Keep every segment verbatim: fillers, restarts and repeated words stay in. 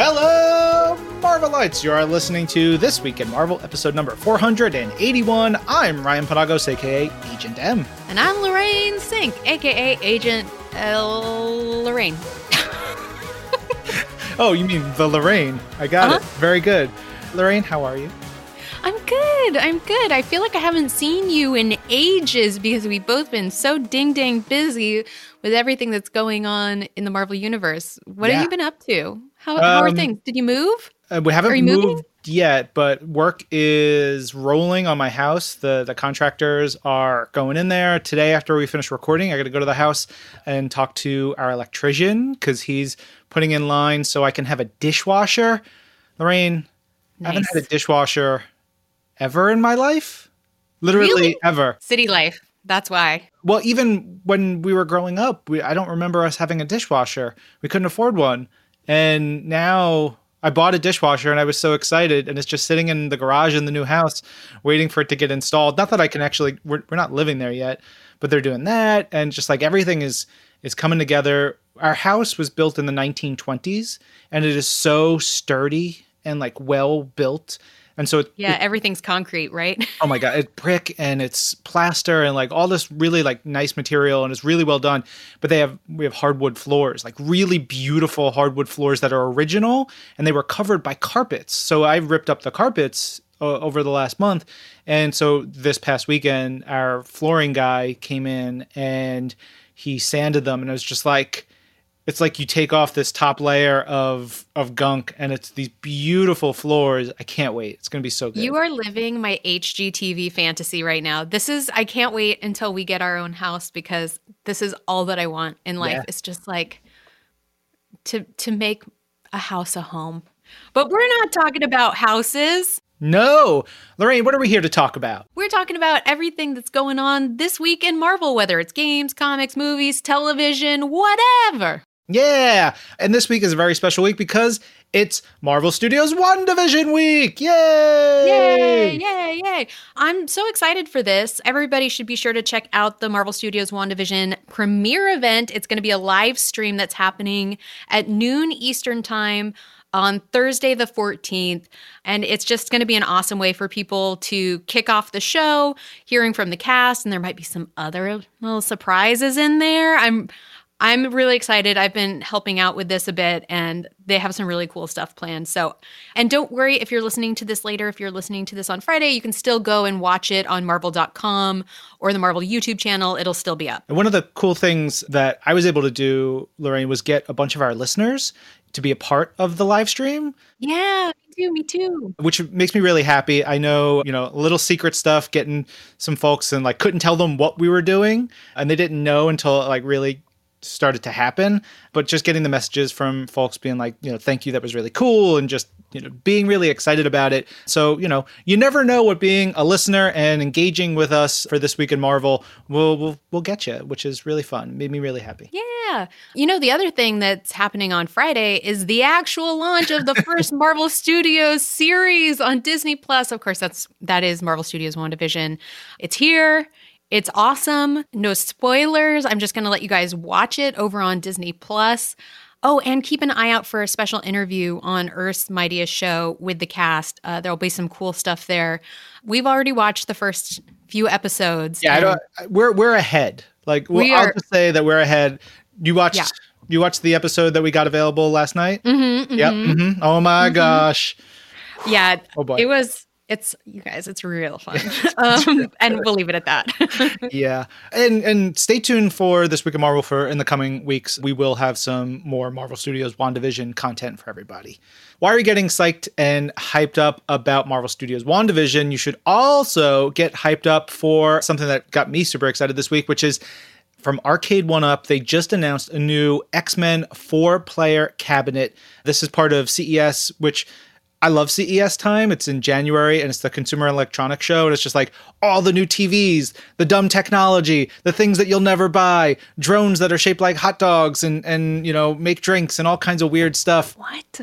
Hello, Marvelites! You are listening to This Week in Marvel, episode number four hundred eighty-one. I'm Ryan Penagos, a k a. Agent M. And I'm Lorraine Cink, a k a. Agent L... Lorraine. Oh, you mean the Lorraine. I got uh-huh. it. Very good. Lorraine, how are you? I'm good. I'm good. I feel like I haven't seen you in ages because we've both been so ding-dang busy with everything that's going on in the Marvel Universe. What yeah. have you been up to? How, how um, are things? Did you move? Uh, we haven't moved moving? yet, but work is rolling on my house. The the contractors are going in there. Today, after we finish recording, I got to go to the house and talk to our electrician because he's putting in line so I can have a dishwasher. Lorraine, nice. I haven't had a dishwasher ever in my life. Literally really? ever. City life. That's why. Well, even when we were growing up, we, I don't remember us having a dishwasher. We couldn't afford one. And now I bought a dishwasher and I was so excited. And it's just sitting in the garage in the new house waiting for it to get installed. Not that I can actually, we're, we're not living there yet, but they're doing that. And just like everything is is coming together. Our house was built in the nineteen twenties and it is so sturdy and like well built. And so it, yeah, it, everything's concrete, right? Oh my God. It's brick and it's plaster and like all this really like nice material and it's really well done. But they have, we have hardwood floors, like really beautiful hardwood floors that are original and they were covered by carpets. So I ripped up the carpets uh, over the last month. And so this past weekend, our flooring guy came in and he sanded them and it was just like, it's like you take off this top layer of of gunk and it's these beautiful floors. I can't wait. It's going to be so good. You are living my H G T V fantasy right now. This is, I can't wait until we get our own house because this is all that I want in life. Yeah. It's just like to to make a house a home. But we're not talking about houses. No. Lorraine, what are we here to talk about? We're talking about everything that's going on this week in Marvel, whether it's games, comics, movies, television, whatever. Yeah, and this week is a very special week because it's Marvel Studios WandaVision week. Yay! Yay, yay, yay. I'm so excited for this. Everybody should be sure to check out the Marvel Studios WandaVision premiere event. It's going to be a live stream that's happening at noon Eastern time on Thursday the fourteenth, and it's just going to be an awesome way for people to kick off the show, hearing from the cast, and there might be some other little surprises in there. I'm I'm really excited. I've been helping out with this a bit, and they have some really cool stuff planned. So, and don't worry if you're listening to this later, if you're listening to this on Friday, you can still go and watch it on marvel dot com or the Marvel YouTube channel. It'll still be up. And one of the cool things that I was able to do, Lorraine, was get a bunch of our listeners to be a part of the live stream. Yeah, me too, me too. Which makes me really happy. I know, you know, little secret stuff, getting some folks and like couldn't tell them what we were doing, and they didn't know until like really started to happen, but just getting the messages from folks being like, you know, thank you, that was really cool, and just, you know, being really excited about it. So, you know, you never know what being a listener and engaging with us for This Week in Marvel will will will get you, which is really fun. Made me really happy. Yeah. You know, the other thing that's happening on Friday is the actual launch of the first Marvel Studios series on Disney Plus. Of course, that's that is Marvel Studios WandaVision. It's here. It's awesome. No spoilers. I'm just going to let you guys watch it over on Disney Plus. Oh, and keep an eye out for a special interview on Earth's Mightiest Show with the cast. Uh, there'll be some cool stuff there. We've already watched the first few episodes. Yeah, I don't, we're we're ahead. Like well, we are, I'll just say that we're ahead. You watched yeah. you watched the episode that we got available last night? Mm-hmm. mm-hmm. Yep. Mm-hmm. Oh my mm-hmm. gosh. Yeah. Oh boy. It was It's, you guys, it's real fun. Um, and we'll leave it at that. yeah. And and stay tuned for This Week in Marvel for in the coming weeks. We will have some more Marvel Studios WandaVision content for everybody. While you're getting psyched and hyped up about Marvel Studios WandaVision, you should also get hyped up for something that got me super excited this week, which is from Arcade one up, they just announced a new X-Men four-player cabinet. This is part of C E S, which... I love C E S time. It's in January and it's the Consumer Electronics Show. And it's just like all the new T Vs, the dumb technology, the things that you'll never buy, drones that are shaped like hot dogs and, and you know, make drinks and all kinds of weird stuff. What?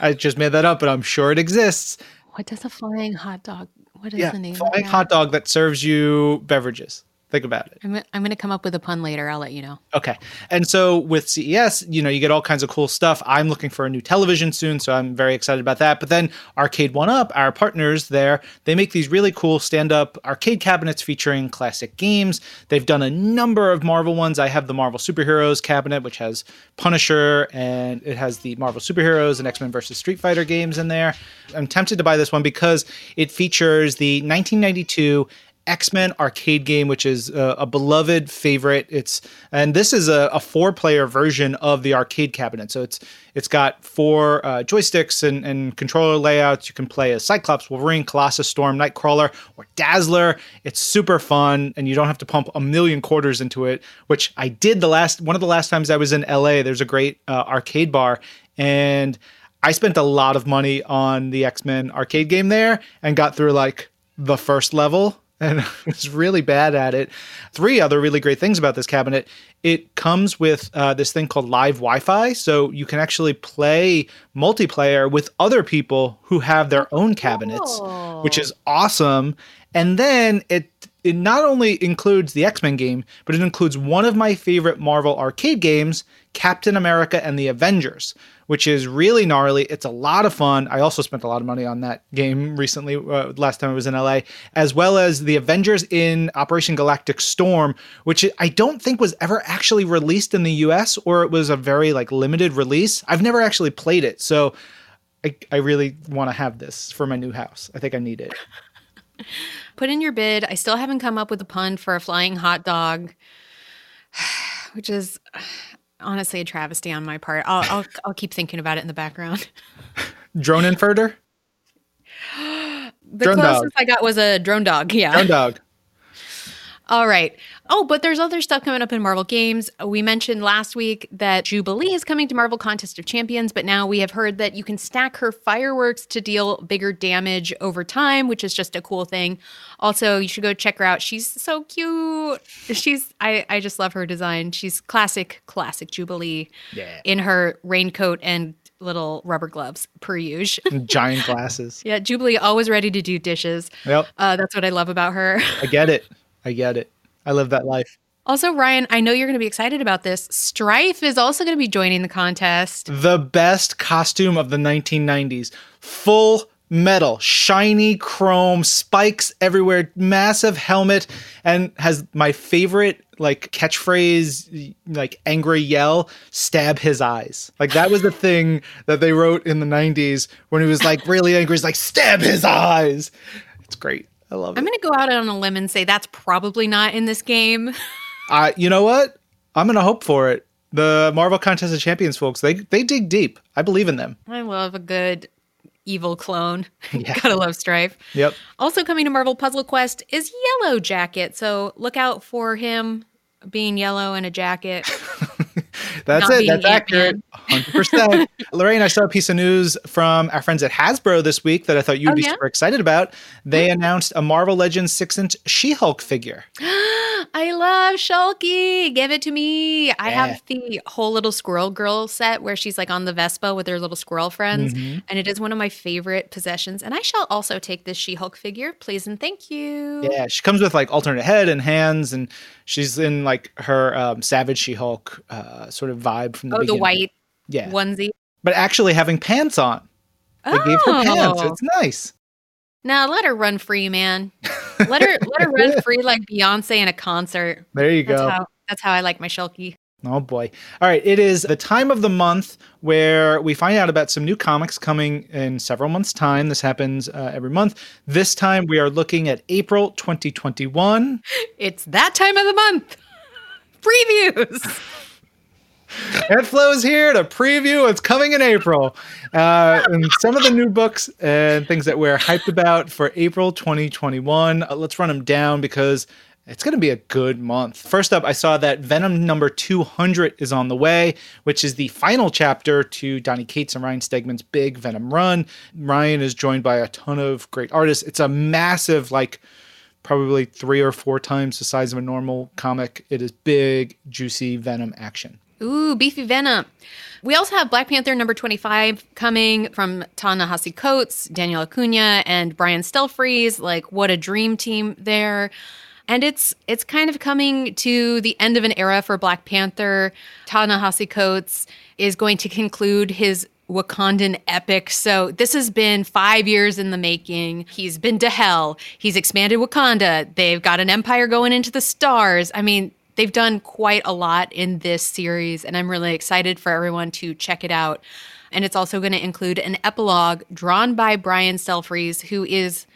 I just made that up, but I'm sure it exists. What does a flying hot dog? What is yeah, the name? Flying hot dog that serves you beverages. Think about it. I'm, I'm going to come up with a pun later. I'll let you know. Okay. And so with C E S, you know, you get all kinds of cool stuff. I'm looking for a new television soon, so I'm very excited about that. But then Arcade one up, our partners there, they make these really cool stand-up arcade cabinets featuring classic games. They've done a number of Marvel ones. I have the Marvel Superheroes cabinet, which has Punisher, and it has the Marvel Superheroes and X-Men versus Street Fighter games in there. I'm tempted to buy this one because it features the nineteen ninety-two X-Men arcade game, which is uh, a beloved favorite. It's and this is a, a four-player version of the arcade cabinet. So it's it's got four uh, joysticks and, and controller layouts. You can play as Cyclops, Wolverine, Colossus, Storm, Nightcrawler, or Dazzler. It's super fun, and you don't have to pump a million quarters into it, which I did the last one of the last times I was in L A. There's a great uh, arcade bar, and I spent a lot of money on the X-Men arcade game there and got through like the first level. And it's really bad at it. Three other really great things about this cabinet. It comes with uh, this thing called live Wi-Fi. So you can actually play multiplayer with other people who have their own cabinets, oh. which is awesome. And then it it not only includes the X-Men game, but it includes one of my favorite Marvel arcade games, Captain America and the Avengers, which is really gnarly. It's a lot of fun. I also spent a lot of money on that game recently, uh, last time I was in L A, as well as the Avengers in Operation Galactic Storm, which I don't think was ever actually released in the U S, or it was a very like limited release. I've never actually played it. So I, I really want to have this for my new house. I think I need it. Put in your bid. I still haven't come up with a pun for a flying hot dog, which is honestly a travesty on my part. I'll I'll, I'll keep thinking about it in the background. Drone inferter? The drone closest dog. I got was a drone dog. Yeah. Drone dog. All right. Oh, but there's other stuff coming up in Marvel games. We mentioned last week that Jubilee is coming to Marvel Contest of Champions, but now we have heard that you can stack her fireworks to deal bigger damage over time, which is just a cool thing. Also, you should go check her out. She's so cute. She's I, I just love her design. She's classic, classic Jubilee yeah. in her raincoat and little rubber gloves, per usual. Giant glasses. Yeah, Jubilee always ready to do dishes. Yep. Uh, that's what I love about her. I get it. I get it. I live that life. Also, Ryan, I know you're going to be excited about this. Strife is also going to be joining the contest. The best costume of the nineteen nineties. Full metal, shiny chrome, spikes everywhere, massive helmet, and has my favorite like catchphrase, like angry yell, stab his eyes. Like that was the thing that they wrote in the nineties when he was like really angry. He's like, stab his eyes. It's great. I love it. I'm going to go out on a limb and say that's probably not in this game. uh, you know what? I'm going to hope for it. The Marvel Contest of Champions folks, they they dig deep. I believe in them. I love a good evil clone. Yeah. Gotta love Strife. Yep. Also coming to Marvel Puzzle Quest is Yellow Jacket. So look out for him being yellow in a jacket. That's Not it. That's accurate. one hundred percent. Lorraine, I saw a piece of news from our friends at Hasbro this week that I thought you'd oh, be yeah? super excited about. They mm-hmm. announced a Marvel Legends six inch She-Hulk figure. I love Shulky. Give it to me. Yeah. I have the whole little squirrel girl set where she's like on the Vespa with her little squirrel friends. Mm-hmm. And it is one of my favorite possessions. And I shall also take this She-Hulk figure, please and thank you. Yeah, she comes with like alternate head and hands. And she's in like her um, Savage She-Hulk uh, sort of vibe from the oh, beginning. Oh, the white yeah. onesie. But actually having pants on. They oh. gave her pants. It's nice. Now let her run free, man. Let her let her run free like Beyonce in a concert. There you that's go. How, that's how I like my Shulky. Oh, boy. All right. It is the time of the month where we find out about some new comics coming in several months' time. This happens uh, every month. This time we are looking at April twenty twenty-one. It's that time of the month. Previews. Edflow is here to preview what's coming in April. Uh, and some of the new books and things that we're hyped about for April twenty twenty-one. Uh, let's run them down because it's going to be a good month. First up, I saw that Venom number two hundred is on the way, which is the final chapter to Donny Cates and Ryan Stegman's big Venom run. Ryan is joined by a ton of great artists. It's a massive, like, probably three or four times the size of a normal comic. It is big, juicy Venom action. Ooh, beefy Venom. We also have Black Panther number twenty-five coming from Ta-Nehisi Coates, Daniel Acuna, and Brian Stelfreeze. Like, what a dream team there. And it's it's kind of coming to the end of an era for Black Panther. Ta-Nehisi Coates is going to conclude his Wakandan epic. So this has been five years in the making. He's been to hell. He's expanded Wakanda. They've got an empire going into the stars. I mean, they've done quite a lot in this series, and I'm really excited for everyone to check it out. And it's also going to include an epilogue drawn by Brian Stelfreeze, who is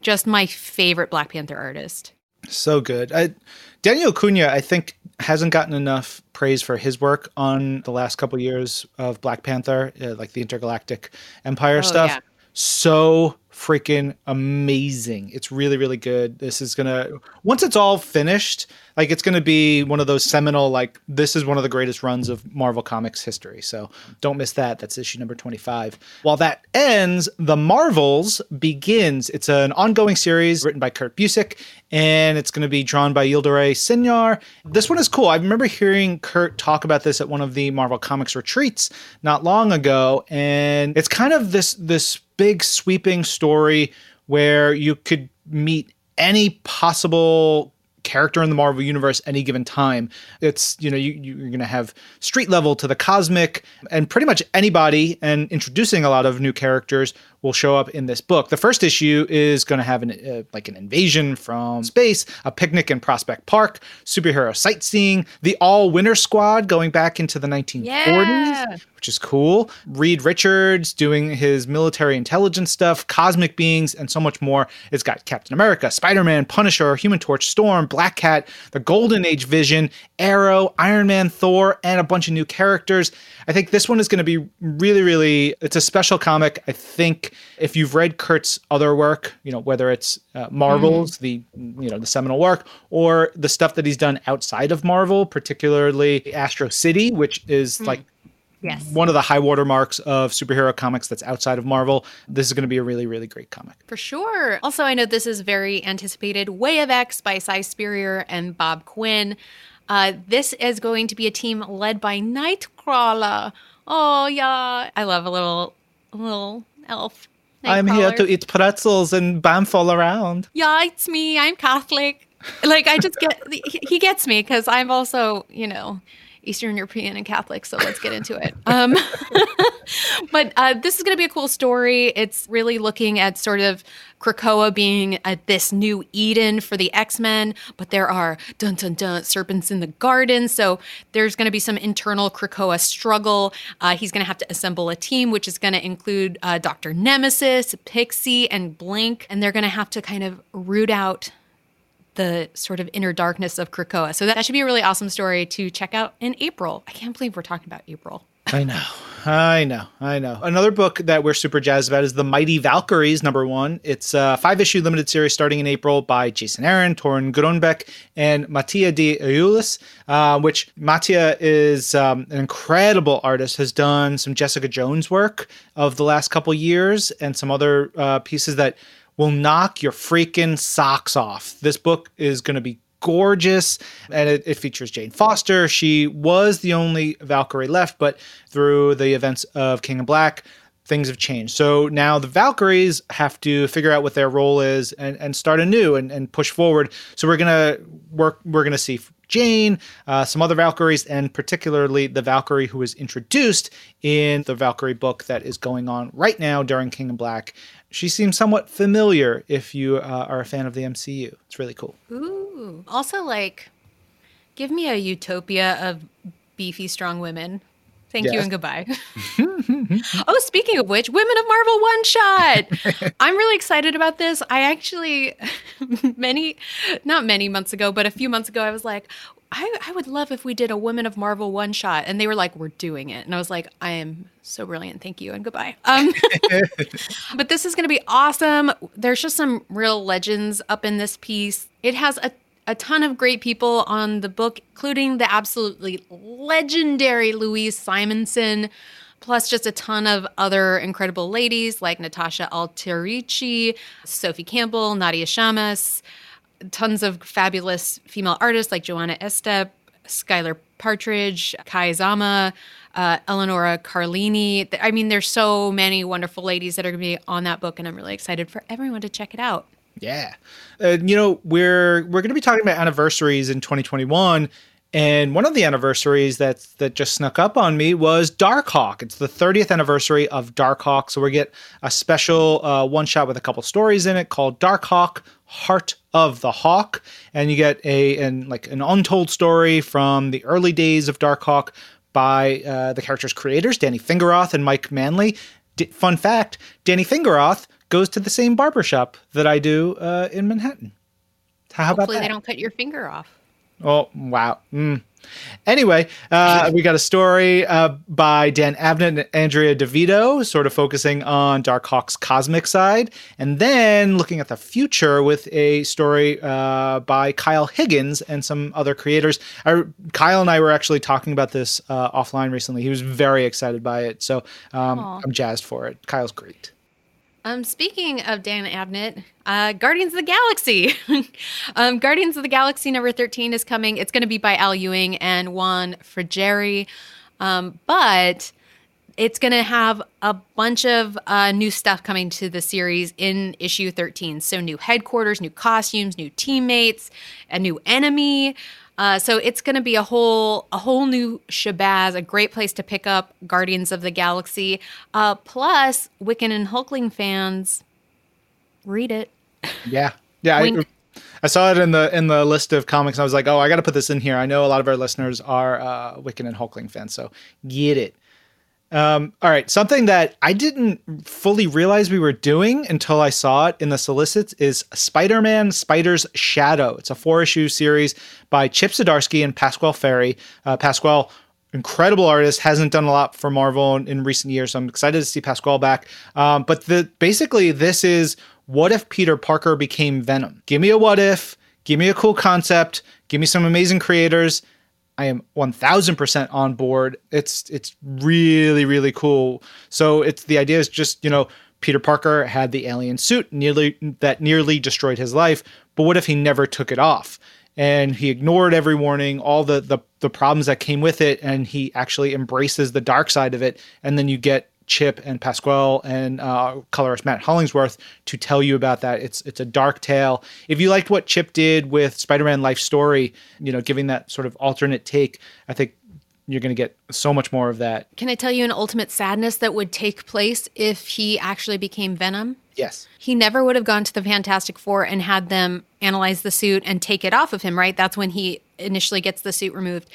just my favorite Black Panther artist. So good. I, Daniel Acuna, I think, hasn't gotten enough praise for his work on the last couple years of Black Panther, uh, like the intergalactic empire oh, stuff. Yeah. So freaking amazing. It's really, really good. This is going to, once it's all finished, like it's going to be one of those seminal, like this is one of the greatest runs of Marvel Comics history. So don't miss that. That's issue number twenty-five. While that ends, The Marvels begins. It's an ongoing series written by Kurt Busiek, and it's going to be drawn by Yildiray Sinjar. This one is cool. I remember hearing Kurt talk about this at one of the Marvel Comics retreats not long ago. And it's kind of this, this big sweeping story where you could meet any possible character in the Marvel universe any given time. It's, you know, you, you're going to have street level to the cosmic and pretty much anybody, and introducing a lot of new characters will show up in this book. The first issue is going to have an uh, like an invasion from space, a picnic in Prospect Park, superhero sightseeing, the all-winter squad going back into the nineteen forties, yeah, which is cool. Reed Richards doing his military intelligence stuff, cosmic beings, and so much more. It's got Captain America, Spider-Man, Punisher, Human Torch, Storm, Black Cat, the Golden Age Vision, Arrow, Iron Man, Thor, and a bunch of new characters. I think this one is going to be really, really, it's a special comic. I think if you've read Kurt's other work, you know, whether it's uh, Marvel's, the, you know, the seminal work, or the stuff that he's done outside of Marvel, particularly Astro City, which is mm. like yes. one of the high water marks of superhero comics that's outside of Marvel. This is going to be a really, really great comic. For sure. Also, I know this is very anticipated. Way of X by Cy Spurrier and Bob Quinn. Uh, this is going to be a team led by Nightcrawler. Oh, yeah. I love a little, a little... elf. I'm here to eat pretzels and bamf all around. Yeah, it's me. I'm Catholic. Like, I just get, he gets me because I'm also, you know, Eastern European and Catholic, so let's get into it. Um, but uh, this is going to be a cool story. It's really looking at sort of Krakoa being at this new Eden for the X-Men, but there are dun dun dun serpents in the garden, so there's going to be some internal Krakoa struggle. Uh, he's going to have to assemble a team, which is going to include uh, Doctor Nemesis, Pixie, and Blink, and they're going to have to kind of root out the sort of inner darkness of Krakoa. So that should be a really awesome story to check out in April. I can't believe we're talking about April. I know. I know. I know. Another book that we're super jazzed about is The Mighty Valkyries, number one. It's a five-issue limited series starting in April by Jason Aaron, Torun Grönbäck, and Mattia de Eulis, uh, which Mattia is um, an incredible artist, has done some Jessica Jones work of the last couple years and some other uh, pieces that will knock your freaking socks off. This book is going to be gorgeous, and it, it features Jane Foster. She was the only Valkyrie left, but through the events of King in Black, things have changed. So now the Valkyries have to figure out what their role is and, and start anew and, and push forward. So we're going to work, we're going to see Jane, uh, some other Valkyries, and particularly the Valkyrie who was introduced in the Valkyrie book that is going on right now during King in Black. She seems somewhat familiar if you uh, are a fan of the M C U. It's really cool. Ooh. Also, like, give me a utopia of beefy, strong women. Thank yes. you and goodbye. Oh, speaking of which, Women of Marvel one-shot. I'm really excited about this. I actually, many, not many months ago, but a few months ago, I was like, I, I would love if we did a Women of Marvel one-shot. And they were like, we're doing it. And I was like, I am so brilliant. Thank you and goodbye. Um, but this is going to be awesome. There's just some real legends up in this piece. It has a A ton of great people on the book, including the absolutely legendary Louise Simonson, plus just a ton of other incredible ladies like Natasha Alterici, Sophie Campbell, Nadia Shamas, tons of fabulous female artists like Joanna Estep, Skylar Partridge, Kai Zama, uh, Eleonora Carlini. I mean, there's so many wonderful ladies that are going to be on that book, and I'm really excited for everyone to check it out. Yeah. Uh, you know, we're we're going to be talking about anniversaries in twenty twenty-one. And one of the anniversaries that, that just snuck up on me was Darkhawk. It's the thirtieth anniversary of Darkhawk. So we get a special uh, one-shot with a couple stories in it called Darkhawk, Heart of the Hawk. And you get a an, like an untold story from the early days of Darkhawk by uh, the character's creators, Danny Fingeroth and Mike Manley. D- fun fact, Danny Fingeroth goes to the same barbershop that I do uh, in Manhattan. How Hopefully about that? Hopefully they don't cut your finger off. Oh, wow. Mm. Anyway, uh, we got a story uh, by Dan Abnett and Andrea DeVito, sort of focusing on Darkhawk's cosmic side, and then looking at the future with a story uh, by Kyle Higgins and some other creators. I, Kyle and I were actually talking about this uh, offline recently. He was very excited by it, so um, I'm jazzed for it. Kyle's great. Um, speaking of Dan Abnett, uh, Guardians of the Galaxy. um, Guardians of the Galaxy number thirteen is coming. It's going to be by Al Ewing and Juan Frigeri. Um, but it's going to have a bunch of uh, new stuff coming to the series in issue thirteen. So new headquarters, new costumes, new teammates, a new enemy. Uh, so it's going to be a whole a whole new shabazz, a great place to pick up Guardians of the Galaxy. Uh, plus, Wiccan and Hulkling fans, read it. Yeah, yeah. I, I saw it in the in the list of comics, and I was like, oh, I got to put this in here. I know a lot of our listeners are uh, Wiccan and Hulkling fans, so get it. Um, all right, something that I didn't fully realize we were doing until I saw it in the solicits is Spider-Man, Spider's Shadow. It's a four-issue series by Chip Zdarsky and Pasquale Ferry. Uh, Pasquale, incredible artist, hasn't done a lot for Marvel in, in recent years, so I'm excited to see Pasquale back. Um, but the, basically, this is what if Peter Parker became Venom? Give me a what if, give me a cool concept, give me some amazing creators. I am one thousand percent on board. It's it's really, really cool. So it's the idea is just, you know, Peter Parker had the alien suit nearly that nearly destroyed his life. But what if he never took it off? And he ignored every warning, all the, the, the problems that came with it. And he actually embraces the dark side of it. And then you get Chip and Pasquale and uh, colorist Matt Hollingsworth to tell you about that. It's it's a dark tale. If you liked what Chip did with Spider-Man Life Story, you know, giving that sort of alternate take, I think you're going to get so much more of that. Can I tell you an ultimate sadness that would take place if he actually became Venom? Yes. He never would have gone to the Fantastic Four and had them analyze the suit and take it off of him, right? That's when he initially gets the suit removed.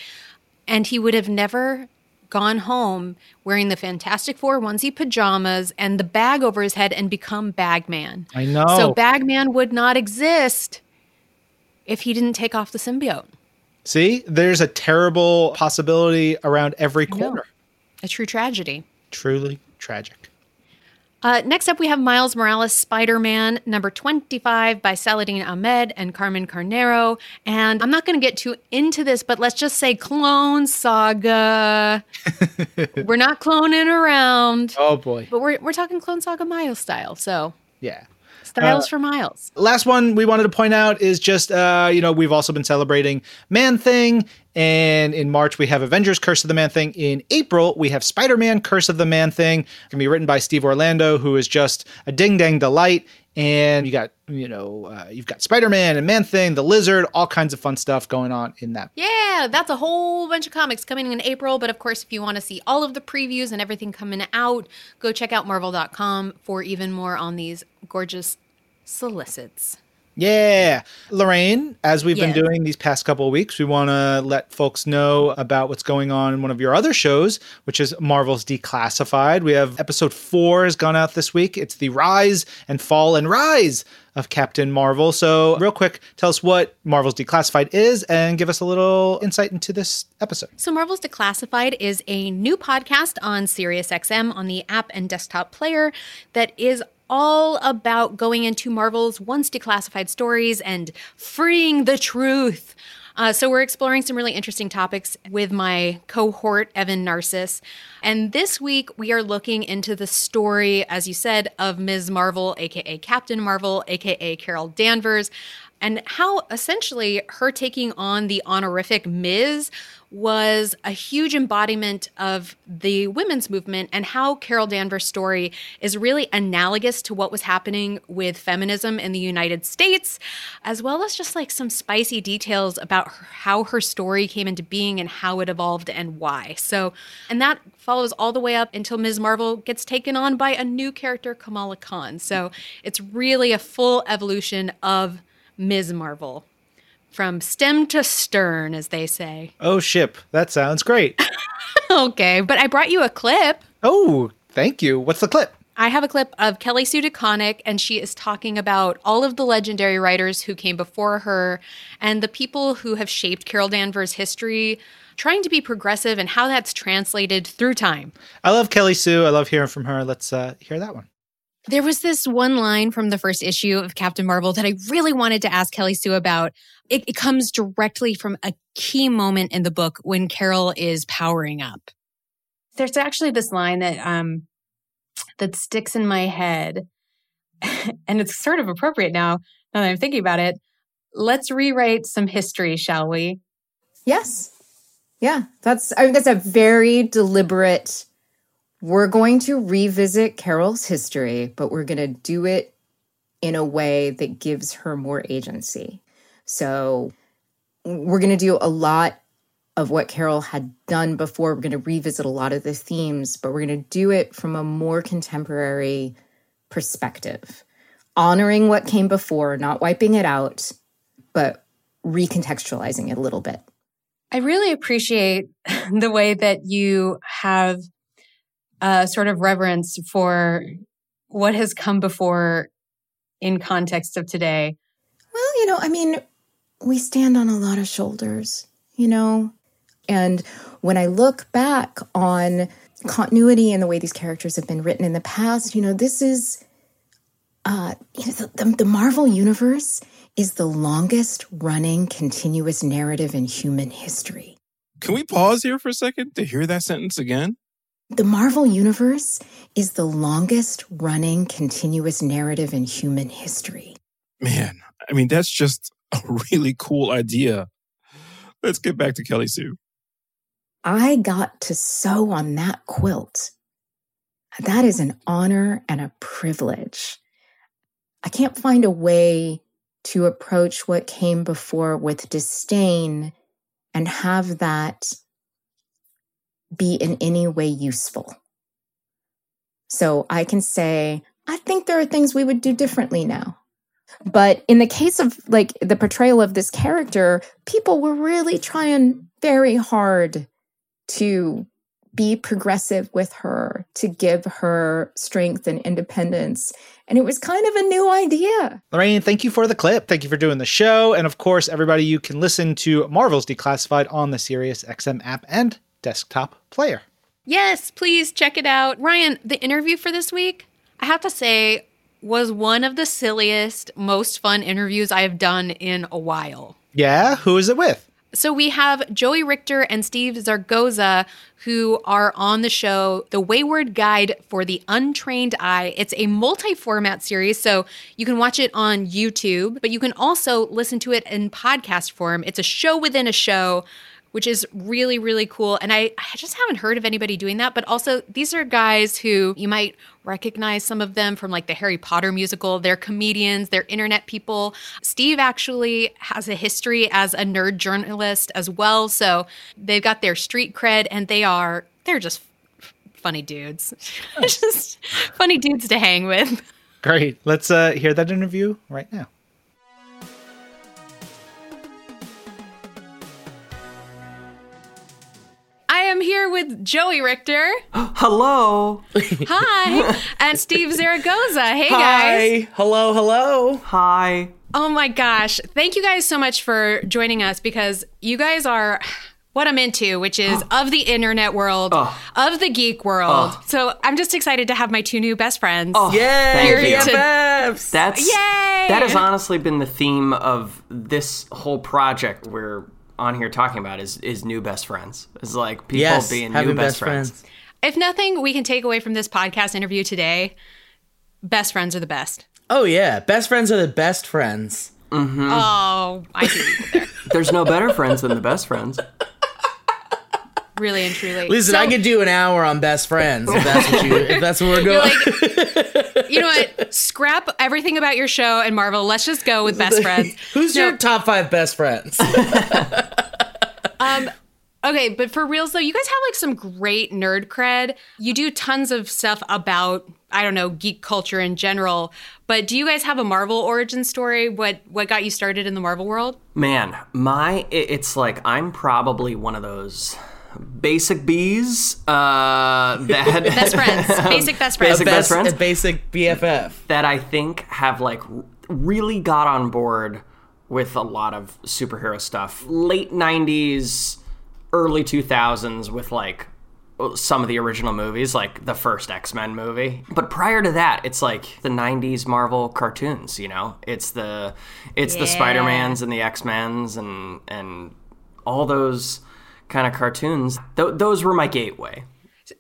And he would have never gone home wearing the Fantastic Four onesie pajamas and the bag over his head and become Bagman. I know. So Bagman would not exist if he didn't take off the symbiote. See, there's a terrible possibility around every corner. A true tragedy. Truly tragic. Uh, next up, we have Miles Morales, Spider-Man, number twenty-five by Saladin Ahmed and Carmen Carnero. And I'm not going to get too into this, but let's just say clone saga. We're not cloning around. Oh, boy. But we're, we're talking clone saga Miles style. So, yeah. Styles uh, for Miles. Last one we wanted to point out is just, uh, you know, we've also been celebrating Man-Thing. And in March, we have Avengers Curse of the Man-Thing. In April, we have Spider-Man Curse of the Man-Thing. It can be written by Steve Orlando, who is just a ding-dang delight. And you got, you know, uh, you've got Spider-Man and Man-Thing, the Lizard, all kinds of fun stuff going on in that. Yeah, that's a whole bunch of comics coming in April. But of course, if you want to see all of the previews and everything coming out, go check out marvel dot com for even more on these gorgeous solicits. Yeah. Lorraine, as we've yeah. been doing these past couple of weeks, we want to let folks know about what's going on in one of your other shows, which is Marvel's Declassified. We have episode four has gone out this week. It's the rise and fall and rise of Captain Marvel. So real quick, tell us what Marvel's Declassified is and give us a little insight into this episode. So Marvel's Declassified is a new podcast on SiriusXM on the app and desktop player that is all about going into Marvel's once declassified stories and freeing the truth. Uh, so we're exploring some really interesting topics with my cohort, Evan Narcisse. And this week, we are looking into the story, as you said, of Miz Marvel, a k a. Captain Marvel, a k a. Carol Danvers. and how essentially her taking on the honorific Miz was a huge embodiment of the women's movement, and how Carol Danvers' story is really analogous to what was happening with feminism in the United States, as well as just like some spicy details about her, how her story came into being and how it evolved and why. So, and that follows all the way up until Miz Marvel gets taken on by a new character, Kamala Khan. So it's really a full evolution of Miz Marvel. From stem to stern, as they say. Oh, ship. That sounds great. Okay, but I brought you a clip. Oh, thank you. What's the clip? I have a clip of Kelly Sue DeConnick, and she is talking about all of the legendary writers who came before her and the people who have shaped Carol Danvers' history, trying to be progressive and how that's translated through time. I love Kelly Sue. I love hearing from her. Let's uh, hear that one. There was this one line from the first issue of Captain Marvel that I really wanted to ask Kelly Sue about. It, it comes directly from a key moment in the book when Carol is powering up. There's actually this line that um, that sticks in my head, and it's sort of appropriate now, now that I'm thinking about it. Let's rewrite some history, shall we? Yes. Yeah, that's I mean, that's a very deliberate... We're going to revisit Carol's history, but we're going to do it in a way that gives her more agency. So we're going to do a lot of what Carol had done before. We're going to revisit a lot of the themes, but we're going to do it from a more contemporary perspective, honoring what came before, not wiping it out, but recontextualizing it a little bit. I really appreciate the way that you have Uh, sort of reverence for what has come before in context of today. Well, you know, I mean, we stand on a lot of shoulders, you know? And when I look back on continuity and the way these characters have been written in the past, you know, this is, uh, you know, the, the, the Marvel Universe is the longest running continuous narrative in human history. Can we pause here for a second to hear that sentence again? The Marvel Universe is the longest-running continuous narrative in human history. Man, I mean, that's just a really cool idea. Let's get back to Kelly Sue. I got to sew on that quilt. That is an honor and a privilege. I can't find a way to approach what came before with disdain and have that be in any way useful. So I can say, I think there are things we would do differently now. But in the case of like the portrayal of this character, people were really trying very hard to be progressive with her, to give her strength and independence. And it was kind of a new idea. Lorraine, thank you for the clip. Thank you for doing the show. And of course, everybody, you can listen to Marvel's Declassified on the SiriusXM app and desktop player. Yes, please check it out. Ryan, the interview for this week, I have to say, was one of the silliest, most fun interviews I have done in a while. Yeah? Who is it with? So we have Joey Richter and Steve Zaragoza, who are on the show, The Wayward Guide for the Untrained Eye. It's a multi-format series, so you can watch it on YouTube, but you can also listen to it in podcast form. It's a show within a show, which is really, really cool. And I, I just haven't heard of anybody doing that. But also, these are guys who you might recognize some of them from like the Harry Potter musical. They're comedians, they're internet people. Steve actually has a history as a nerd journalist as well. So they've got their street cred, and they are, they're just funny dudes. Just funny dudes to hang with. Great. Let's uh, hear that interview right now. I am here with Joey Richter. Hello. Hi. And Steve Zaragoza. Hey, Hi. guys. Hello, hello. Hi. Oh, my gosh. Thank you guys so much for joining us, because you guys are what I'm into, which is of the internet world, oh. of the geek world. Oh. So I'm just excited to have my two new best friends. Oh, yay. Thank you. That's, Yay. That has honestly been the theme of this whole project we're on here talking about is is new best friends. It's like people yes, being new best, best friends. friends. If nothing we can take away from this podcast interview today, best friends are the best. Oh yeah, best friends are the best friends. Mm-hmm. Oh, I see people there. There's no better friends than the best friends. Really and truly. Listen, so, I could do an hour on best friends if that's what you if that's where we're going. Like, you know what? Scrap everything about your show and Marvel. Let's just go with best friends. Who's no. your top five best friends? um. Okay, but for reals though, you guys have like some great nerd cred. You do tons of stuff about, I don't know, geek culture in general. But do you guys have a Marvel origin story? What what got you started in the Marvel world? Man, my it's like I'm probably one of those basic bees uh, that best friends, basic best friends, basic best, best friends, basic B F F that I think have like really got on board with a lot of superhero stuff. Late nineties. Early two thousands with like some of the original movies, like the first X-Men movie. But prior to that, it's like the nineties Marvel cartoons, you know? It's the it's yeah. the Spider-Mans and the X-Men's and and all those kind of cartoons. Th- those were my gateway.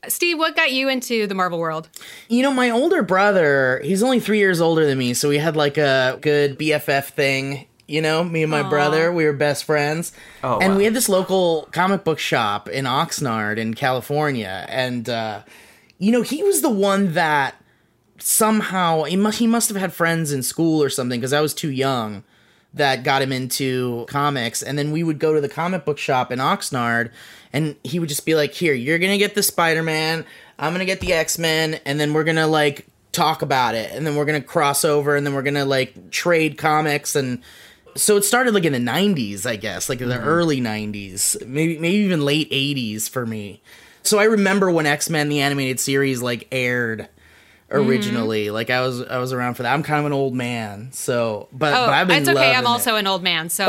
Steve, what got you into the Marvel world? You know, my older brother, he's only three years older than me, so we had like a good B F F thing. You know, me and my Aww. brother, we were best friends. Oh, and wow. we had this local comic book shop in Oxnard in California. And, uh, you know, he was the one that somehow, he must, he must have had friends in school or something, because I was too young, that got him into comics. And then we would go to the comic book shop in Oxnard, and he would just be like, here, you're going to get the Spider-Man, I'm going to get the X-Men, and then we're going to, like, talk about it. And then we're going to cross over, and then we're going to, like, trade comics and... So it started like in the nineties, I guess, like in the mm-hmm. early nineties, maybe maybe even late eighties for me. So I remember when X-Men, the animated series, like aired originally. Mm-hmm. Like I was I was around for that. I'm kind of an old man, so but, oh, but I've been. It's okay. I'm also it. an old man, so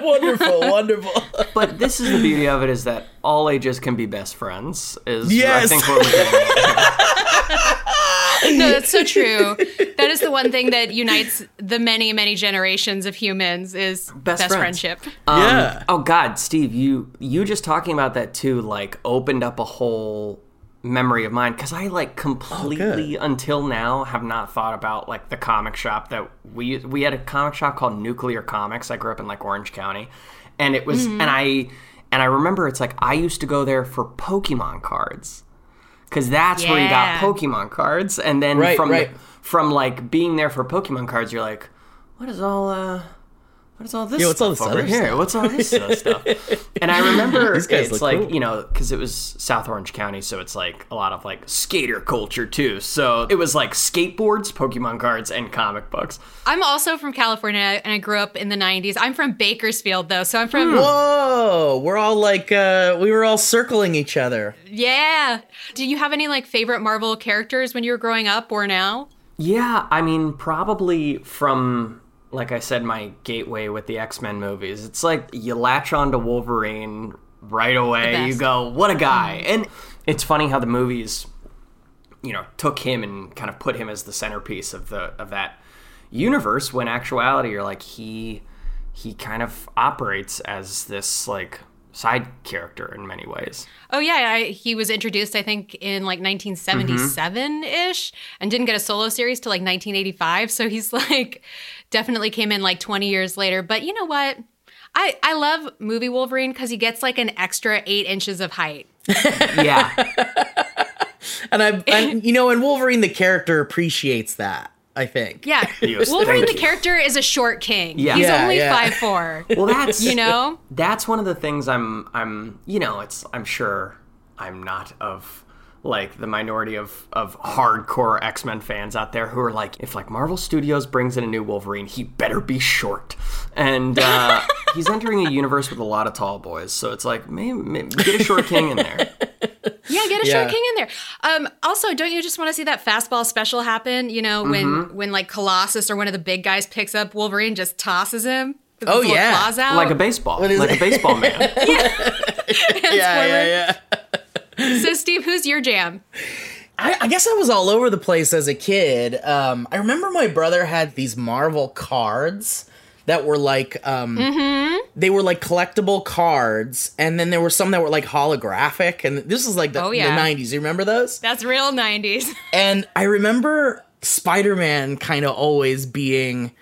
wonderful, wonderful. But this is the beauty of it, is that all ages can be best friends. Is yes. I think what we're doing. No, that's so true. That is the one thing that unites the many, many generations of humans is best, best friendship. Um, yeah. Oh, God, Steve, you you just talking about that, too, like, opened up a whole memory of mine. Because I, like, completely, oh, until now, have not thought about, like, the comic shop that we we had a comic shop called Nuclear Comics. I grew up in, like, Orange County. And it was, mm-hmm. and I and I remember it's like, I used to go there for Pokemon cards. Because that's yeah. where you got Pokemon cards. And then right, from right. from like being there for Pokemon cards, you're like, what is all uh what is all this yeah, what's stuff all this over here? Stuff? What's all this stuff? And I remember it's like, cool. you know, because it was South Orange County, so it's like a lot of like skater culture too. So it was like skateboards, Pokemon cards, and comic books. I'm also from California, and I grew up in the nineties. I'm from Bakersfield, though, so I'm from... Whoa! We're all like, uh, we were all circling each other. Yeah. Do you have any like favorite Marvel characters when you were growing up or now? Yeah, I mean, probably from... Like I said, my gateway with the X-Men movies. It's like you latch on to Wolverine right away. You go, what a guy. And it's funny how the movies, you know, took him and kind of put him as the centerpiece of the of that universe, when actuality you're like he he kind of operates as this like side character in many ways. Oh yeah, I, he was introduced I think in like nineteen seventy-seven ish, mm-hmm. and didn't get a solo series till like nineteen eighty-five, so he's like definitely came in like twenty years later. But you know what? I, I love movie Wolverine because he gets like an extra eight inches of height. Yeah. And I, I, you know, and Wolverine the character appreciates that, I think. Yeah. Wolverine the character is a short king. Yeah. He's yeah, only yeah. five foot four. Well, that's, you know, that's one of the things I'm, I'm, you know, it's, I'm sure I'm not of like the minority of, of hardcore X-Men fans out there who are like, if like Marvel Studios brings in a new Wolverine, he better be short. And uh, he's entering a universe with a lot of tall boys. So it's like, maybe, maybe get a short king in there. Yeah, get a yeah. short king in there. Um, also, don't you just want to see that fastball special happen? You know, when, mm-hmm. when like Colossus or one of the big guys picks up Wolverine, just tosses him. Oh yeah. Claws out. Like a baseball. Like it? A baseball man. Yeah. yeah, yeah, yeah. So, Steve, who's your jam? I, I guess I was all over the place as a kid. Um, I remember my brother had these Marvel cards that were like, um, mm-hmm. they were like collectible cards. And then there were some that were like holographic. And this was like the, oh, yeah. the nineties. You remember those? That's real nineties. And I remember Spider-Man kind of always being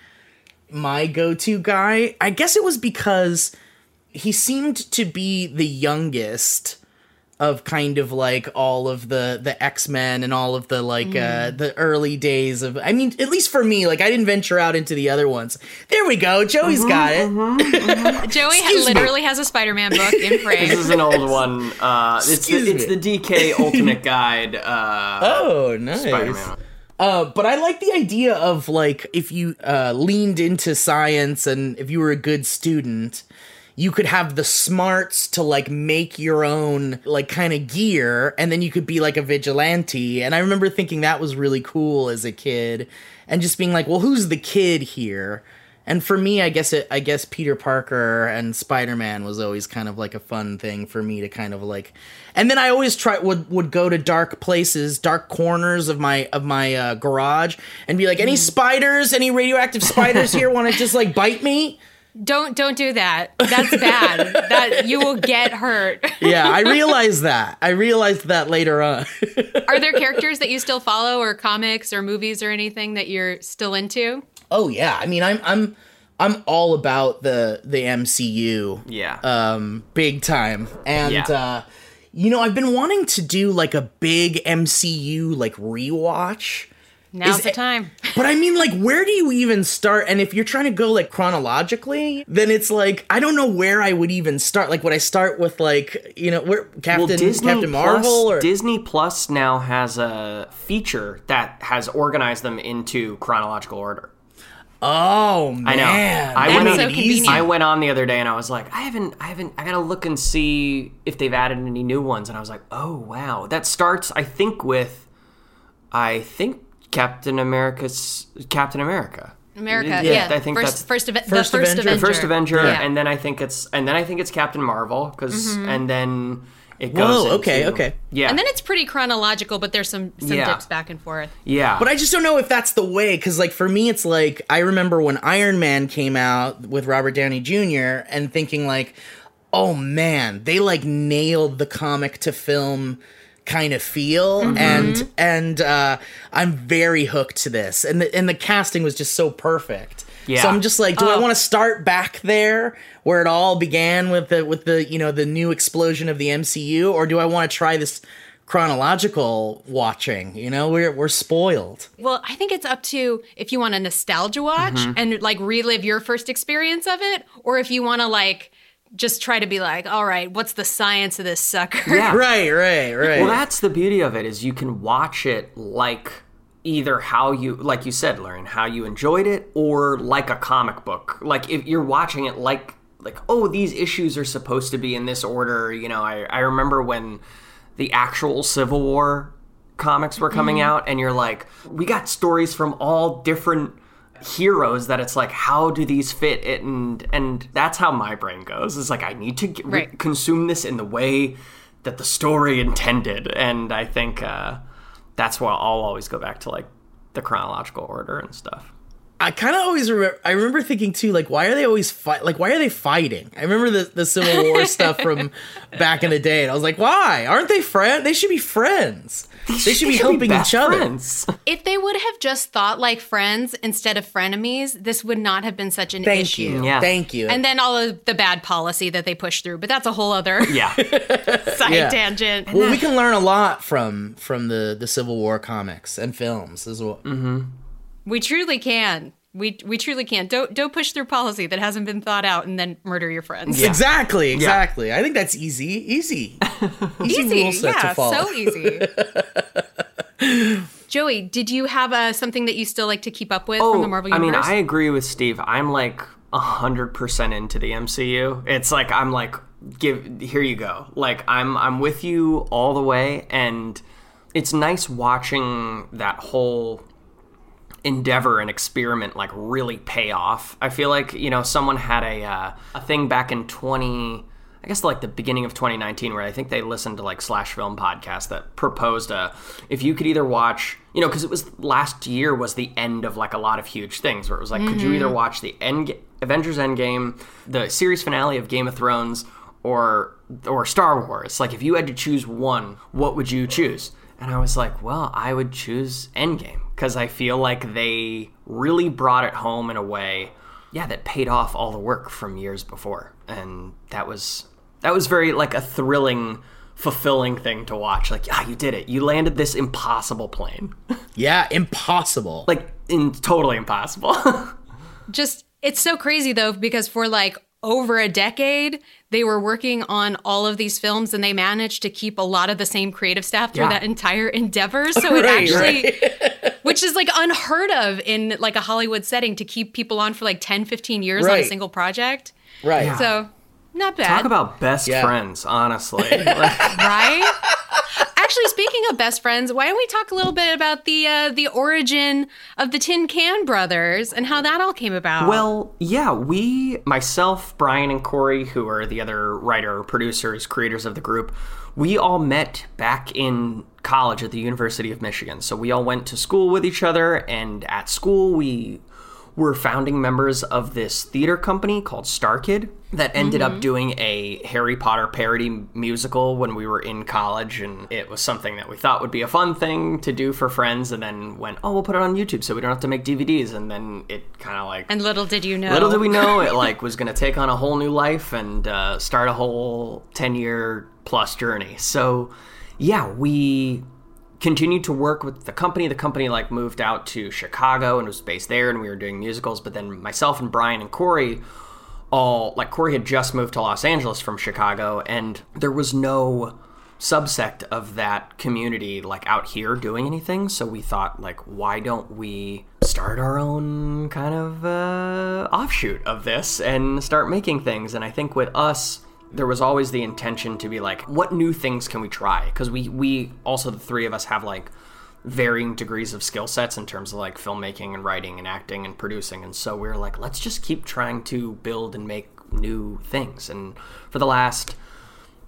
my go-to guy. I guess it was because he seemed to be the youngest of kind of like all of the, the X-Men and all of the like mm. uh, the early days of, I mean, at least for me, like I didn't venture out into the other ones. There we go. Joey's mm-hmm, got it. Mm-hmm, mm-hmm. Joey ha- literally has a Spider-Man book in frame. This is an old one. Uh, it's, the, it's the D K Ultimate Guide. Uh, oh, nice. Spider-Man. Uh, but I like the idea of like, if you uh, leaned into science and if you were a good student, you could have the smarts to, like, make your own, like, kind of gear, and then you could be, like, a vigilante. And I remember thinking that was really cool as a kid, and just being like, well, who's the kid here? And for me, I guess it, I guess Peter Parker and Spider-Man was always kind of, like, a fun thing for me to kind of, like... And then I always try would would go to dark places, dark corners of my of my uh, garage, and be like, any spiders, any radioactive spiders here want to just, like, bite me? Don't don't do that. That's bad. That you will get hurt. Yeah, I realized that. I realized that later on. Are there characters that you still follow, or comics, or movies, or anything that you're still into? Oh yeah, I mean, I'm I'm I'm all about the the M C U. Yeah. Um, big time. And yeah. uh, you know, I've been wanting to do like a big M C U like rewatch. Now's is, the time. But I mean, like, where do you even start? And if you're trying to go, like, chronologically, then it's like, I don't know where I would even start. Like, would I start with, like, you know, where Captain, well, Disney Captain Marvel? Plus, or? Disney Plus now has a feature that has organized them into chronological order. Oh, man. I know. I went, so on, I went on the other day and I was like, I haven't, I haven't, I gotta look and see if they've added any new ones. And I was like, oh, wow. That starts, I think, with, I think, Captain America's Captain America. America, yeah. yeah. I think first, that's first, ev- first the first Avenger. Avenger. First Avenger, yeah. and then I think it's and then I think it's Captain Marvel because mm-hmm. and then it goes. Whoa, okay, into, okay, yeah. And then it's pretty chronological, but there's some some yeah. dips back and forth. Yeah, but I just don't know if that's the way because, like, for me, it's like I remember when Iron Man came out with Robert Downey Junior and thinking like, oh man, they like nailed the comic to film kind of feel mm-hmm. and and uh I'm very hooked to this and the, and the casting was just so perfect. Yeah. So I'm just like, do oh. I want to start back there where it all began with the with the you know the new explosion of the M C U, or do I want to try this chronological watching? You know, we're we're spoiled. Well, I think it's up to if you want to nostalgia watch mm-hmm. and like relive your first experience of it, or if you want to like just try to be like, all right, what's the science of this sucker? Yeah. Right, right, right. Well, that's the beauty of it is you can watch it like either how you, like you said, Lauren, how you enjoyed it or like a comic book. Like if you're watching it like, like oh, these issues are supposed to be in this order. You know, I, I remember when the actual Civil War comics were coming mm-hmm. out and you're like, we got stories from all different heroes that it's like, how do these fit it? And and that's how my brain goes. It's like, I need to get, right. re- consume this in the way that the story intended. And I think uh, that's why I'll always go back to like the chronological order and stuff. I kind of always remember, I remember thinking too, like, why are they always fight? Like, why are they fighting? I remember the, the Civil War stuff from back in the day. And I was like, why? Aren't they friends? They should be friends. They should, they should be helping each friends. Other. If they would have just thought like friends instead of frenemies, this would not have been such an Thank issue. You. Yeah. Thank you. And then all of the bad policy that they pushed through, but that's a whole other yeah. side yeah. tangent. Well, then- we can learn a lot from, from the, the Civil War comics and films as well. Mm-hmm. We truly can. We we truly can. Don't don't push through policy that hasn't been thought out and then murder your friends. Yeah. Exactly, exactly. Yeah. I think that's easy, easy, easy, easy rule set yeah, to follow. So easy. Joey, did you have uh, something that you still like to keep up with oh, from the Marvel Universe? I mean, I agree with Steve. I'm like a hundred percent into the M C U. It's like I'm like give here you go. Like I'm I'm with you all the way, and it's nice watching that whole endeavor and experiment like really pay off. I feel like, you know, someone had a uh, a thing back in twenty, I guess like the beginning of twenty nineteen, where I think they listened to like Slash Film podcast that proposed a, if you could either watch, you know, because it was last year was the end of like a lot of huge things where it was like, mm-hmm. could you either watch the end Avengers Endgame, the series finale of Game of Thrones, or or Star Wars? Like if you had to choose one, what would you choose? And I was like, well, I would choose Endgame because I feel like they really brought it home in a way yeah, that paid off all the work from years before. And that was that was very, like, a thrilling, fulfilling thing to watch. Like, ah, you did it. You landed this impossible plane. Yeah, impossible. Like, in, totally impossible. Just, it's so crazy, though, because for, like, over a decade, they were working on all of these films, and they managed to keep a lot of the same creative staff through yeah. that entire endeavor. So it right, actually, right. which is like unheard of in like a Hollywood setting, to keep people on for like ten, fifteen years right. on a single project. Right. Yeah. So not bad. Talk about best yeah. friends, honestly. Right? Actually, speaking of best friends, why don't we talk a little bit about the uh, the origin of the Tin Can Brothers and how that all came about? Well, yeah, we, myself, Brian, and Corey, who are the other writer, producers, creators of the group, we all met back in college at the University of Michigan. So we all went to school with each other, and at school we were founding members of this theater company called Starkid that ended mm-hmm. up doing a Harry Potter parody musical when we were in college, and it was something that we thought would be a fun thing to do for friends, and then went, oh, we'll put it on YouTube so we don't have to make D V Ds, and then it kind of like... And little did you know. Little did we know it like was going to take on a whole new life and uh, start a whole ten-year plus journey. So, yeah, we... continued to work with the company. The company like moved out to Chicago and was based there, and we were doing musicals. But then myself and Brian and Corey all, like Corey had just moved to Los Angeles from Chicago, and there was no subsect of that community like out here doing anything. So we thought like, why don't we start our own kind of uh, offshoot of this and start making things? And I think with us, there was always the intention to be like, what new things can we try? Because we, we also, the three of us have like varying degrees of skill sets in terms of like filmmaking and writing and acting and producing. And so we were like, let's just keep trying to build and make new things. And for the last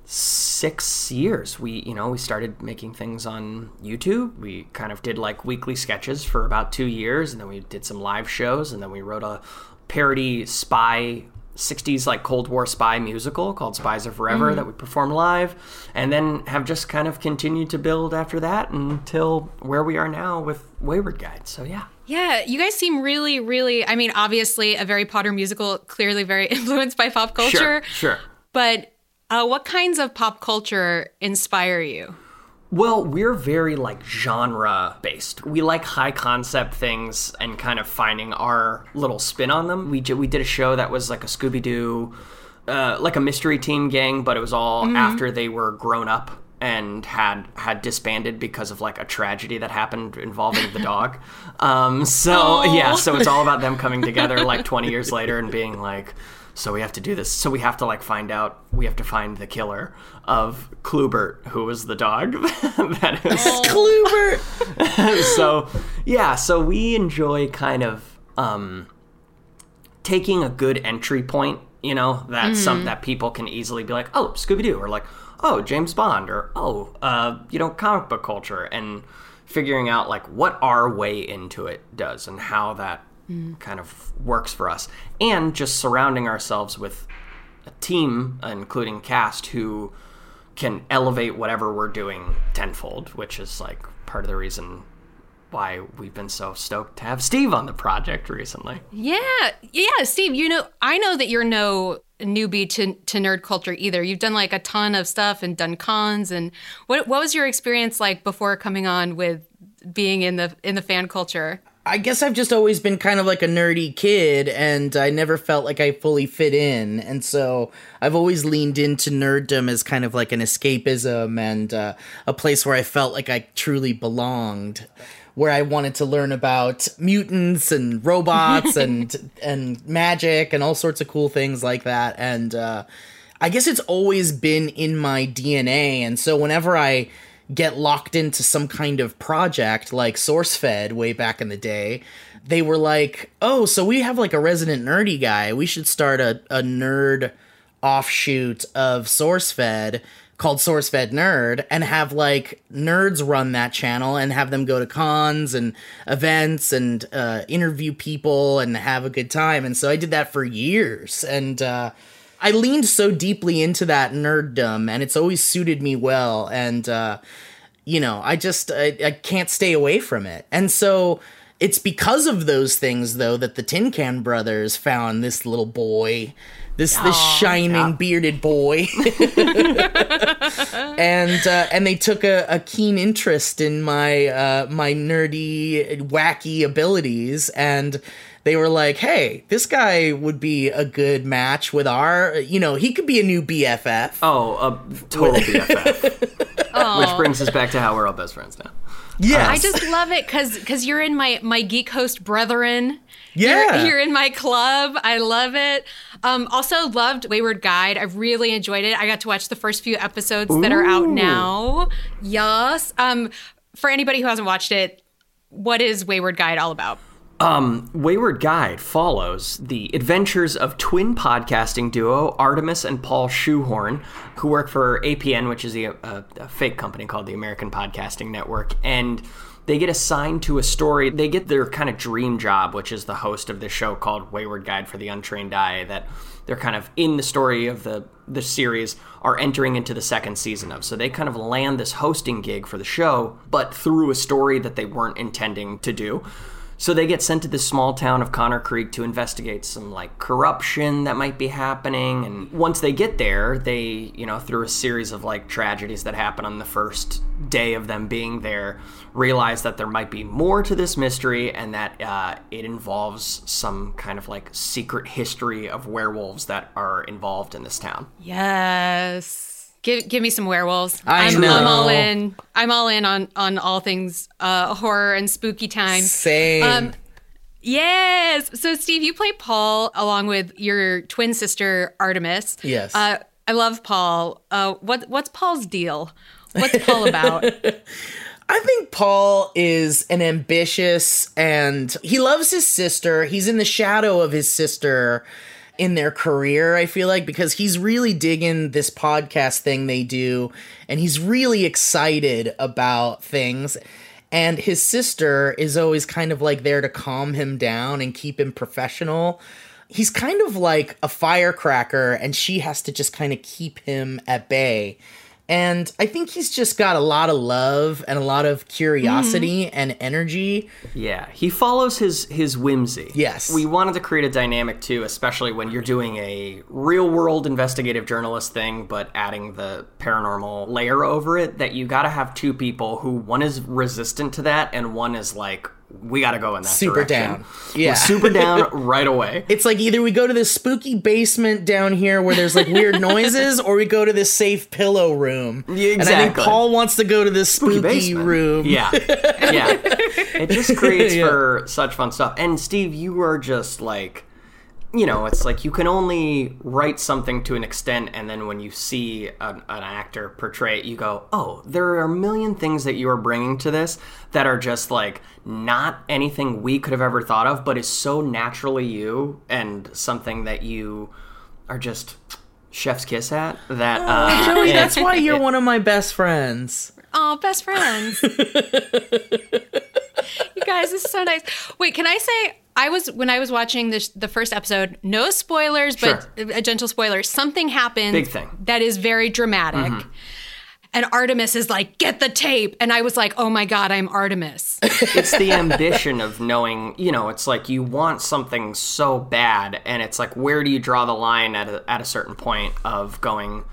six years, we, you know, we started making things on YouTube. We kind of did like weekly sketches for about two years. And then we did some live shows. And then we wrote a parody spy sixties like Cold War spy musical called Spies Are Forever mm-hmm. that we performed live, and then have just kind of continued to build after that until where we are now with Wayward Guide. So yeah. Yeah, you guys seem really, really, I mean, obviously a very Potter musical, clearly very influenced by pop culture. Sure, sure. But uh, what kinds of pop culture inspire you? Well, we're very like genre based. We like high concept things and kind of finding our little spin on them. We did, we did a show that was like a Scooby-Doo, uh, like a mystery team gang, but it was all mm-hmm. after they were grown up and had had disbanded because of like a tragedy that happened involving the dog. Um, so oh. yeah, so it's all about them coming together like twenty years later and being like, so we have to do this. So we have to like find out, we have to find the killer of Klubert, who was the dog. That is oh. Klubert. So yeah, so we enjoy kind of um, taking a good entry point, you know, that mm. some that people can easily be like, oh, Scooby-Doo, or like, oh, James Bond, or oh, uh, you know, comic book culture, and figuring out like what our way into it does and how that kind of works for us, and just surrounding ourselves with a team, including cast, who can elevate whatever we're doing tenfold, which is like part of the reason why we've been so stoked to have Steve on the project recently. Yeah, yeah, Steve, you know, I know that you're no newbie to, to nerd culture either. You've done like a ton of stuff and done cons, and what what was your experience like before coming on with being in the in the fan culture? I guess I've just always been kind of like a nerdy kid, and I never felt like I fully fit in. And so I've always leaned into nerddom as kind of like an escapism and uh, a place where I felt like I truly belonged, where I wanted to learn about mutants and robots and and magic and all sorts of cool things like that. And uh, I guess it's always been in my D N A. And so whenever I get locked into some kind of project like SourceFed way back in the day, they were like, oh, so we have like a resident nerdy guy. We should start a, a nerd offshoot of SourceFed called SourceFed Nerd, and have like nerds run that channel and have them go to cons and events and uh, interview people and have a good time. And so I did that for years. And uh, I leaned so deeply into that nerddom, and it's always suited me well. And, uh, you know, I just, I, I can't stay away from it. And so It's because of those things, though, that the Tin Can Brothers found this little boy, this Aww, this shining yeah. bearded boy, and uh, and they took a, a keen interest in my uh, my nerdy, wacky abilities, and they were like, "Hey, this guy would be a good match with our, you know, he could be a new B F F." Oh, a total B F F, which brings us back to how we're all best friends now. Yes. I just love it because because you're in my, my geek host brethren. Yeah. You're, you're in my club. I love it. Um, also loved Wayward Guide. I really enjoyed it. I got to watch the first few episodes Ooh. that are out now. Yes. Um, for anybody who hasn't watched it, what is Wayward Guide all about? Um, Wayward Guide follows the adventures of twin podcasting duo Artemis and Paul Shoehorn, who work for A P N, which is a, a, a fake company called the American Podcasting Network, and they get assigned to a story. They get their kind of dream job, which is the host of this show called Wayward Guide for the Untrained Eye, that they're kind of in the story of the, the series are entering into the second season of. So they kind of land this hosting gig for the show, but through a story that they weren't intending to do. So they get sent to this small town of Connor Creek to investigate some, like, corruption that might be happening. And once they get there, they, you know, through a series of, like, tragedies that happen on the first day of them being there, realize that there might be more to this mystery and that uh, it involves some kind of, like, secret history of werewolves that are involved in this town. Yes. Give give me some werewolves. I I'm, know. I'm all in. I'm all in on, on all things uh, horror and spooky time. Same. Um, yes. So, Steve, you play Paul along with your twin sister, Artemis. Yes. Uh, I love Paul. Uh, what What's Paul's deal? What's Paul about? I think Paul is an ambitious and he loves his sister. He's in the shadow of his sister in their career, I feel like, because he's really digging this podcast thing they do, and he's really excited about things. And his sister is always kind of like there to calm him down and keep him professional. He's kind of like a firecracker, and she has to just kind of keep him at bay. And I think he's just got a lot of love and a lot of curiosity mm-hmm. and energy. Yeah, he follows his his whimsy. Yes. We wanted to create a dynamic, too, especially when you're doing a real-world investigative journalist thing, but adding the paranormal layer over it, that you got to have two people who one is resistant to that and one is like, we got to go in that super direction. Down. Yeah. We're super down right away. It's like either we go to this spooky basement down here where there's like weird noises, or we go to this safe pillow room. Yeah, exactly. And I think Paul wants to go to this spooky, spooky basement. room. Yeah. Yeah. It just creates yeah. for such fun stuff. And Steve, you are just like, you know, it's like you can only write something to an extent, and then when you see an, an actor portray it, you go, oh, there are a million things that you are bringing to this that are just like not anything we could have ever thought of, but is so naturally you and something that you are just chef's kiss at. That uh, oh, Joey, that's why you're one of my best friends. Oh, best friends. You guys, this is so nice. Wait, can I say, I was, when I was watching this, the first episode, no spoilers, but sure. a gentle spoiler, something happens Big thing. that is very dramatic. Mm-hmm. And Artemis is like, get the tape. And I was like, oh my God, I'm Artemis. It's the ambition of knowing, you know, it's like you want something so bad. And it's like, where do you draw the line at a, at a certain point of going,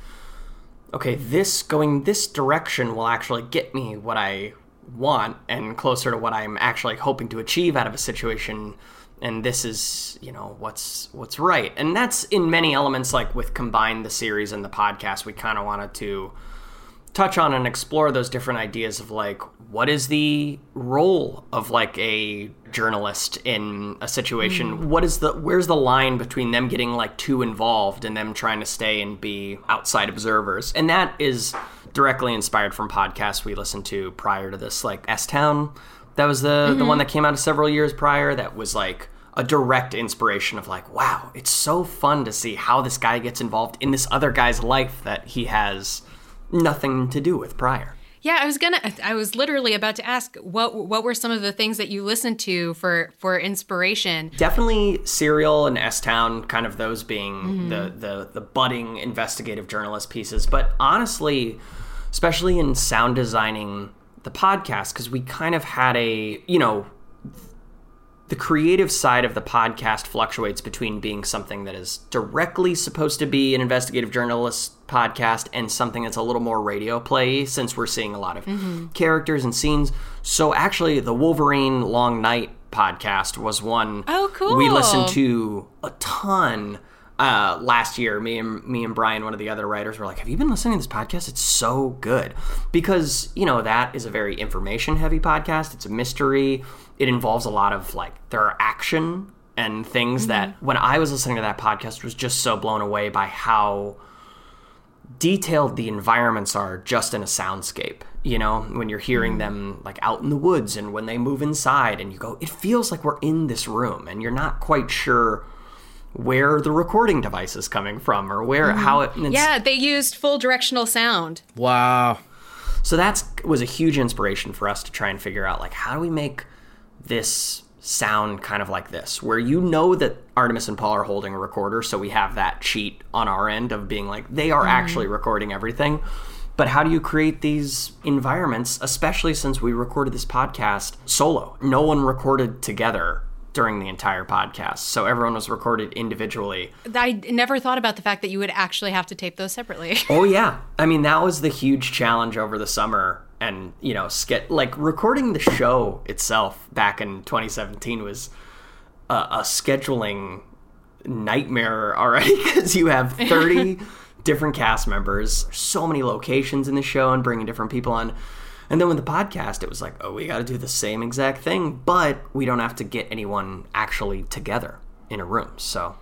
okay, this going this direction will actually get me what I want and closer to what I'm actually hoping to achieve out of a situation, and this is, you know, what's what's right. And that's in many elements, like with combined the series and the podcast, we kind of wanted to touch on and explore those different ideas of like, what is the role of like a journalist in a situation? Mm. What is the, where's the line between them getting like too involved and them trying to stay and be outside observers? And that is directly inspired from podcasts we listened to prior to this, like S-Town. That was the, mm-hmm. the one that came out several years prior. That was like a direct inspiration of like, wow, it's so fun to see how this guy gets involved in this other guy's life that he has nothing to do with prior. Yeah, I was gonna, I was literally about to ask, what what were some of the things that you listened to for, for inspiration? Definitely Serial and S-Town, kind of those being mm-hmm. the, the, the budding investigative journalist pieces. But honestly, especially in sound designing the podcast, because we kind of had a, you know, The creative side of the podcast fluctuates between being something that is directly supposed to be an investigative journalist podcast and something that's a little more radio play, since we're seeing a lot of mm-hmm. characters and scenes. So actually, the Wolverine Long Night podcast was one oh, cool. we listened to a ton uh, last year. Me and me and Brian, one of the other writers, were like, have you been listening to this podcast? It's so good. Because, you know, that is a very information-heavy podcast. It's a mystery. It involves a lot of, like, there are action and things mm-hmm. that, when I was listening to that podcast, was just so blown away by how detailed the environments are just in a soundscape, you know, when you're hearing mm-hmm. them, like, out in the woods and when they move inside and you go, it feels like we're in this room and you're not quite sure where the recording device is coming from or where, mm-hmm. how it... Yeah, they used full directional sound. Wow. So that was a huge inspiration for us to try and figure out, like, how do we make this sound kind of like this, where you know that Artemis and Paul are holding a recorder, so we have that cheat on our end of being like, they are mm. actually recording everything. But how do you create these environments, especially since we recorded this podcast solo? No one recorded together during the entire podcast, so everyone was recorded individually. I never thought about the fact that you would actually have to tape those separately. Oh, yeah. I mean, that was the huge challenge over the summer. And, you know, sk- like recording the show itself back in twenty seventeen was a, a scheduling nightmare already, because you have thirty different cast members, so many locations in the show and bringing different people on. And then with the podcast, it was like, oh, we got to do the same exact thing, but we don't have to get anyone actually together in a room. So.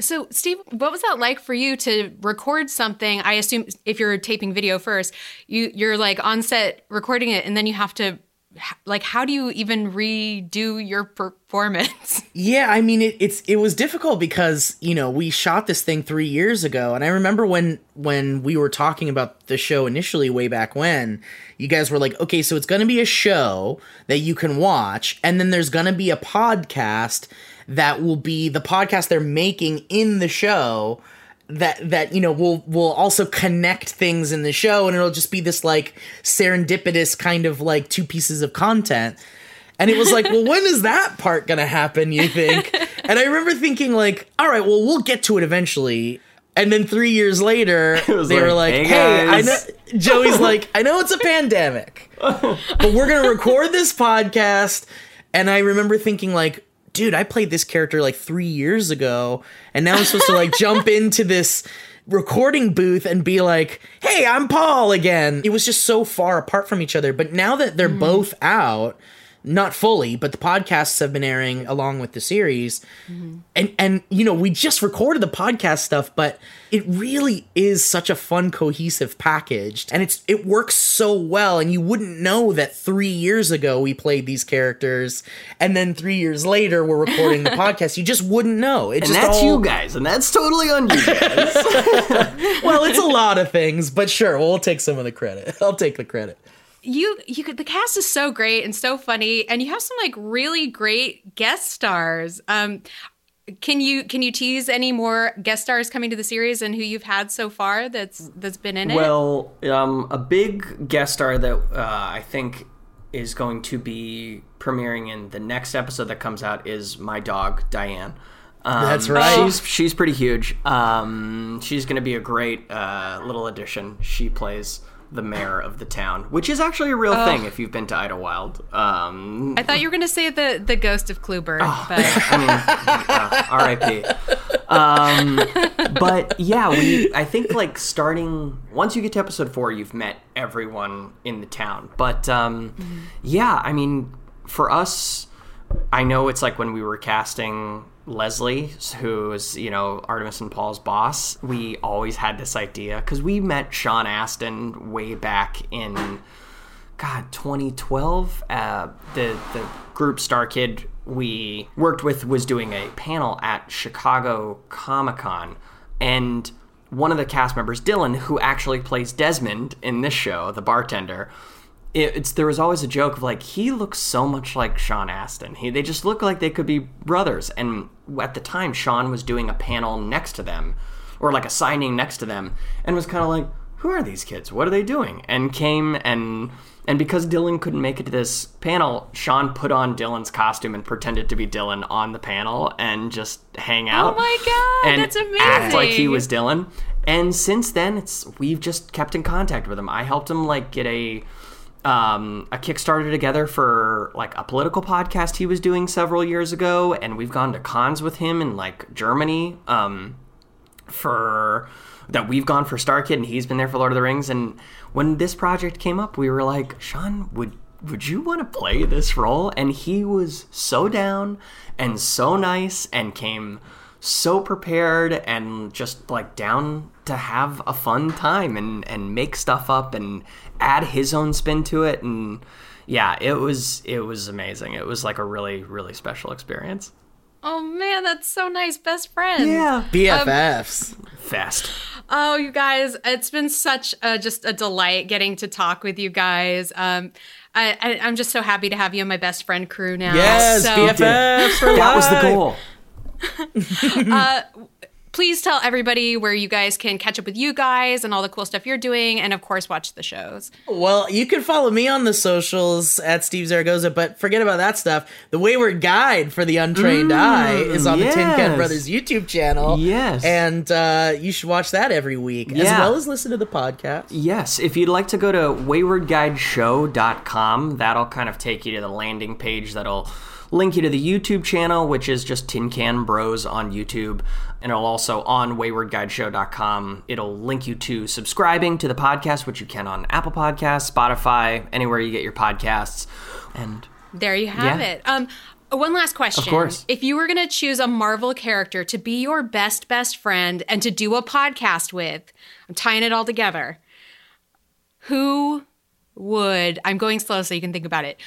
So, Steve, what was that like for you to record something? I assume if you're taping video first, you, you're like on set recording it, and then you have to, like, how do you even redo your performance? Yeah, I mean, it, it's it was difficult because, you know, we shot this thing three years ago. And I remember when when we were talking about the show initially way back when, you guys were like, okay, so it's going to be a show that you can watch, and then there's going to be a podcast that will be the podcast they're making in the show that, that, you know, will, will also connect things in the show. And it'll just be this, like, serendipitous kind of, like, two pieces of content. And it was like, well, when is that part going to happen, you think? And I remember thinking, like, all right, well, we'll get to it eventually. And then three years later, they like, were like, hey, hey I know. Joey's like, I know it's a pandemic, but we're going to record this podcast. And I remember thinking, like, dude, I played this character like three years ago, and now I'm supposed to, like, jump into this recording booth and be like, hey, I'm Paul again. It was just so far apart from each other. But now that they're mm. both out, not fully, but the podcasts have been airing along with the series. Mm-hmm. And, and, you know, we just recorded the podcast stuff, but it really is such a fun, cohesive package. And it's it works so well. And you wouldn't know that three years ago we played these characters, and then three years later we're recording the podcast. You just wouldn't know. It and just that's all... you guys. And that's totally on you guys. Well, it's a lot of things, but sure, we'll take some of the credit. I'll take the credit. You, you could, the cast is so great and so funny, and you have some, like, really great guest stars. Um, can you can you tease any more guest stars coming to the series and who you've had so far that's that's been in it? Well, um, a big guest star that uh, I think is going to be premiering in the next episode that comes out is my dog Diane. Um, that's right. She's she's pretty huge. Um, she's going to be a great uh, little addition. She plays the mayor of the town, which is actually a real oh. thing if you've been to Idlewild. Um, I thought you were going to say the, the ghost of Kluber. Oh, but. I mean, uh, R I P Um, but yeah, we. I think, like, starting, once you get to episode four, you've met everyone in the town. But um, mm-hmm. yeah, I mean, for us, I know it's like when we were casting Leslie, who is, you know, Artemis and Paul's boss, we always had this idea, because we met Sean Astin way back in, God, twenty twelve. Uh, the, the group Star Kid we worked with was doing a panel at Chicago Comic-Con, and one of the cast members, Dylan, who actually plays Desmond in this show, the bartender, It's, there was always a joke of, like, he looks so much like Sean Astin. He, they just look like they could be brothers. And at the time, Sean was doing a panel next to them, or, like, a signing next to them, and was kind of like, who are these kids? What are they doing? And came and... And because Dylan couldn't make it to this panel, Sean put on Dylan's costume and pretended to be Dylan on the panel and just hang out. Oh my God, that's amazing. And act like he was Dylan. And since then, it's we've just kept in contact with him. I helped him like get a um, a Kickstarter together for like a political podcast he was doing several years ago, and we've gone to cons with him in like Germany um, for. That we've gone for Star Kid, and he's been there for Lord of the Rings. And when this project came up, we were like, Sean, would would you want to play this role? And he was so down and so nice and came so prepared and just like down to have a fun time and, and make stuff up and add his own spin to it. And yeah, it was it was amazing. It was like a really, really special experience. Oh man, that's so nice. Best friends. Yeah. B F Fs. Um, Fest. Oh, you guys, it's been such a, just a delight getting to talk with you guys. Um, I, I, I'm just so happy to have you in my best friend crew now. Yes, so, B F Fs for life. That was the goal. uh, please tell everybody where you guys can catch up with you guys and all the cool stuff you're doing, and of course, watch the shows. Well, you can follow me on the socials at Steve Zaragoza, but forget about that stuff. The Wayward Guide for the Untrained mm, Eye is on yes. the Tin Can Brothers YouTube channel. Yes. And uh, you should watch that every week, yeah. as well as listen to the podcast. Yes. If you'd like to go to wayward guide show dot com, that'll kind of take you to the landing page that'll link you to the YouTube channel, which is just Tin Can Bros on YouTube. And it'll also, on wayward guide show dot com, it'll link you to subscribing to the podcast, which you can on Apple Podcasts, Spotify, anywhere you get your podcasts. And there you have yeah. it. Um, one last question. Of course. If you were going to choose a Marvel character to be your best, best friend and to do a podcast with, I'm tying it all together, who... would I'm going slow so you can think about it.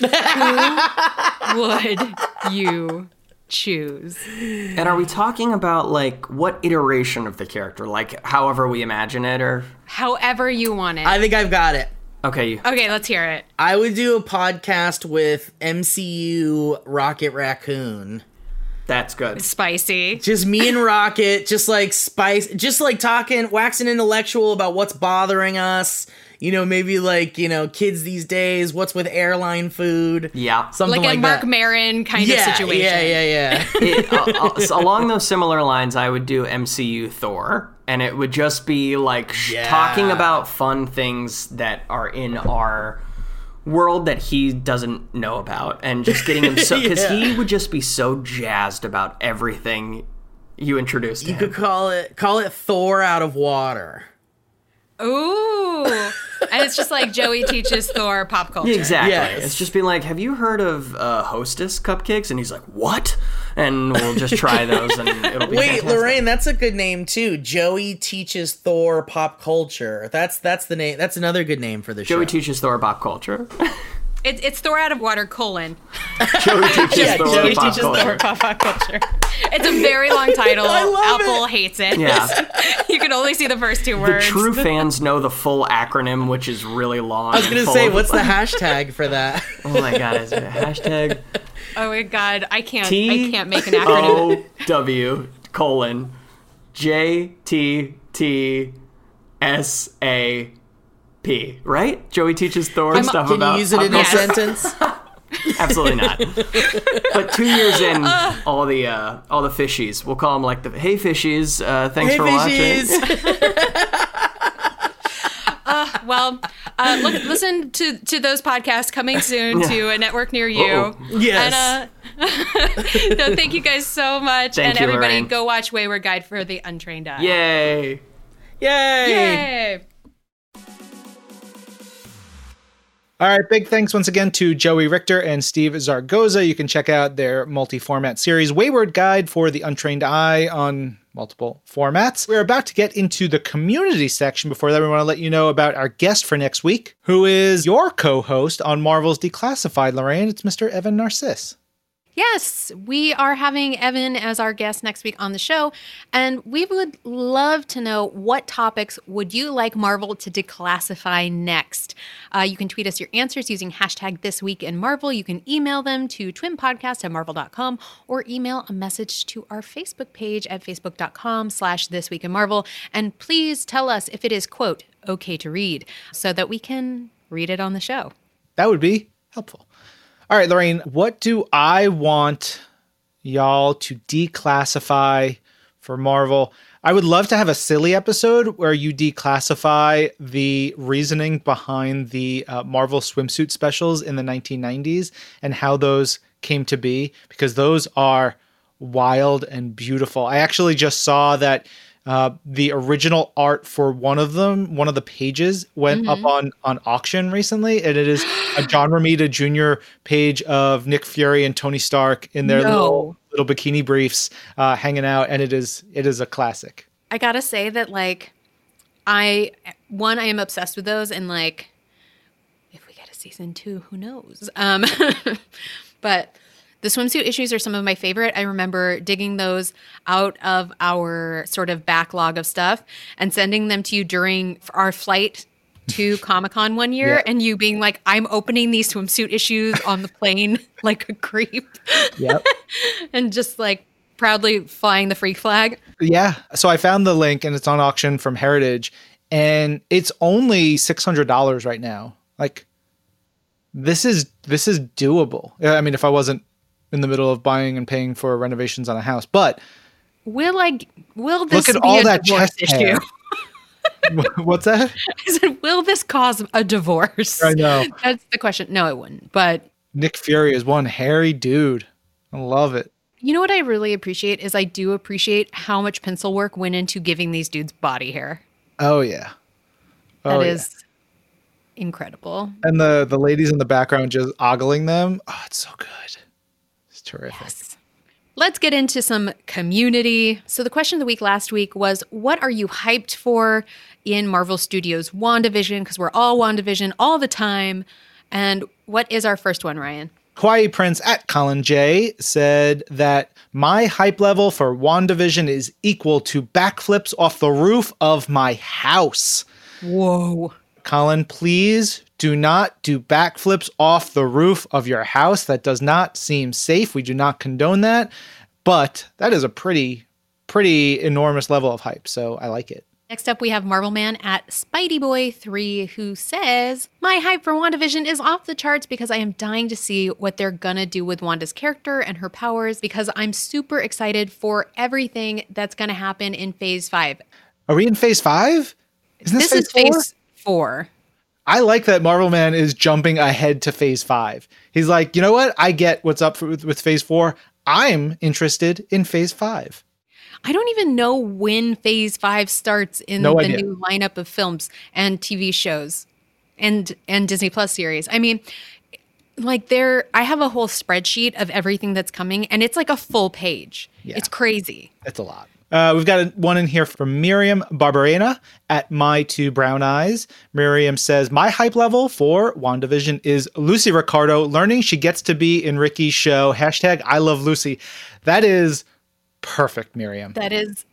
Who would you choose? And are we talking about like what iteration of the character? Like however we imagine it, or however you want it. I think I've got it. Okay. Okay, let's hear it. I would do a podcast with M C U Rocket Raccoon. That's good. Spicy. Just me and Rocket, just like spice, just like talking, waxing intellectual about what's bothering us. You know, maybe like, you know, kids these days, what's with airline food? Yeah. Something like, like that. Like a Mark Maron kind yeah, of situation. Yeah, yeah, yeah. it, uh, uh, so along those similar lines, I would do M C U Thor. And it would just be like yeah. talking about fun things that are in our world that he doesn't know about. And just getting him so... Because yeah. he would just be so jazzed about everything you introduced to you him. You could call it, call it Thor Out of Water. Ooh. And it's just like Joey teaches Thor pop culture. Exactly. Yes. It's just being like, have you heard of uh, Hostess cupcakes? And he's like, what? And we'll just try those and it'll be Wait, fantastic. Lorraine, that's a good name too. Joey teaches Thor pop culture. That's that's the name. That's another good name for the show. Joey teaches Thor pop culture. It, it's Thor Out of Water, colon. Joey teaches yeah, Thor Joey pop teaches culture. Thor pop culture. It's a very long title. I love Apple it. hates it. Yeah. You can only see the first two words. The true fans know the full acronym, which is really long. I was going to say, what's the hashtag for that? Oh my God, is it a hashtag? Oh my God, I can't. T- I can't make an acronym. O W colon J T T S A. P, right? Joey teaches Thor I'm, stuff can about... Can you use it in a sentence? Absolutely not. But two years in, uh, all the uh, all the fishies. We'll call them like the... Hey, fishies. Uh, thanks hey for fishies. watching. uh, well, uh, look, listen to, to those podcasts coming soon yeah. to a network near you. Uh-oh. Yes. And, uh, no, thank you guys so much. Thank and you, everybody, Lorraine. Go watch Wayward Guide for the Untrained Eye. Yay. Yay. Yay. All right, big thanks once again to Joey Richter and Steve Zaragoza. You can check out their multi-format series, Wayward Guide for the Untrained Eye, on multiple formats. We're about to get into the community section. Before that, we want to let you know about our guest for next week, who is your co-host on Marvel's Declassified, Lorraine. It's Mister Evan Narcisse. Yes, we are having Evan as our guest next week on the show, and we would love to know what topics would you like Marvel to declassify next. Uh, you can tweet us your answers using hashtag This Week in Marvel. You can email them to twinpodcast at marvel dot com or email a message to our Facebook page at facebook dot com slash This Week in Marvel. And please tell us if it is, quote, okay to read, so that we can read it on the show. That would be helpful. All right, Lorraine, what do I want y'all to declassify for Marvel? I would love to have a silly episode where you declassify the reasoning behind the uh, Marvel swimsuit specials in the nineteen nineties and how those came to be, because those are wild and beautiful. I actually just saw that uh, the original art for one of them, one of the pages, went mm-hmm. up on, on auction recently, and it is a John Romita Junior page of Nick Fury and Tony Stark in their no. little... little bikini briefs uh, hanging out, and it is it is a classic. I gotta say that, like, I one I am obsessed with those, and like, if we get a season two, who knows? Um, but the swimsuit issues are some of my favorite. I remember digging those out of our sort of backlog of stuff and sending them to you during our flight to Comic-Con one year, yep. and you being like, I'm opening these swimsuit issues on the plane like a creep. Yep. And just like proudly flying the freak flag. Yeah. So I found the link, and it's on auction from Heritage, and it's only six hundred dollars right now. Like, this is, this is doable. I mean, if I wasn't in the middle of buying and paying for renovations on a house, but will I, will this look at be all a that chest issue? Hair. What's that? I said, will this cause a divorce? I know. That's the question. No, it wouldn't. But Nick Fury is one hairy dude. I love it. You know what I really appreciate is I do appreciate how much pencil work went into giving these dudes body hair. Oh, yeah. Oh, that yeah. is incredible. And the, the ladies in the background just ogling them. Oh, it's so good. It's terrific. Yes. Let's get into some community. So the question of the week last week was, what are you hyped for in Marvel Studios WandaVision? Because we're all WandaVision all the time. And what is our first one, Ryan? Kawaii Prince at Colin J said that my hype level for WandaVision is equal to backflips off the roof of my house. Whoa. Colin, please do not do backflips off the roof of your house. That does not seem safe. We do not condone that. But that is a pretty, pretty enormous level of hype. So I like it. Next up, we have Marvel Man at Spidey Boy three, who says, my hype for WandaVision is off the charts because I am dying to see what they're gonna do with Wanda's character and her powers, because I'm super excited for everything that's gonna happen in phase five. Are we in phase five? Isn't this, this phase is phase four? I like that Marvel Man is jumping ahead to phase five. He's like, you know what? I get what's up with, with phase four. I'm interested in phase five. I don't even know when phase five starts in no the idea. New lineup of films and T V shows and, and Disney Plus series. I mean, like there, I have a whole spreadsheet of everything that's coming, and it's like a full page. Yeah. It's crazy. It's a lot. Uh, we've got one in here from Miriam Barbarena at My Two Brown Eyes. Miriam says, my hype level for WandaVision is Lucy Ricardo learning she gets to be in Ricky's show. Hashtag I love Lucy. That is perfect, Miriam. That is...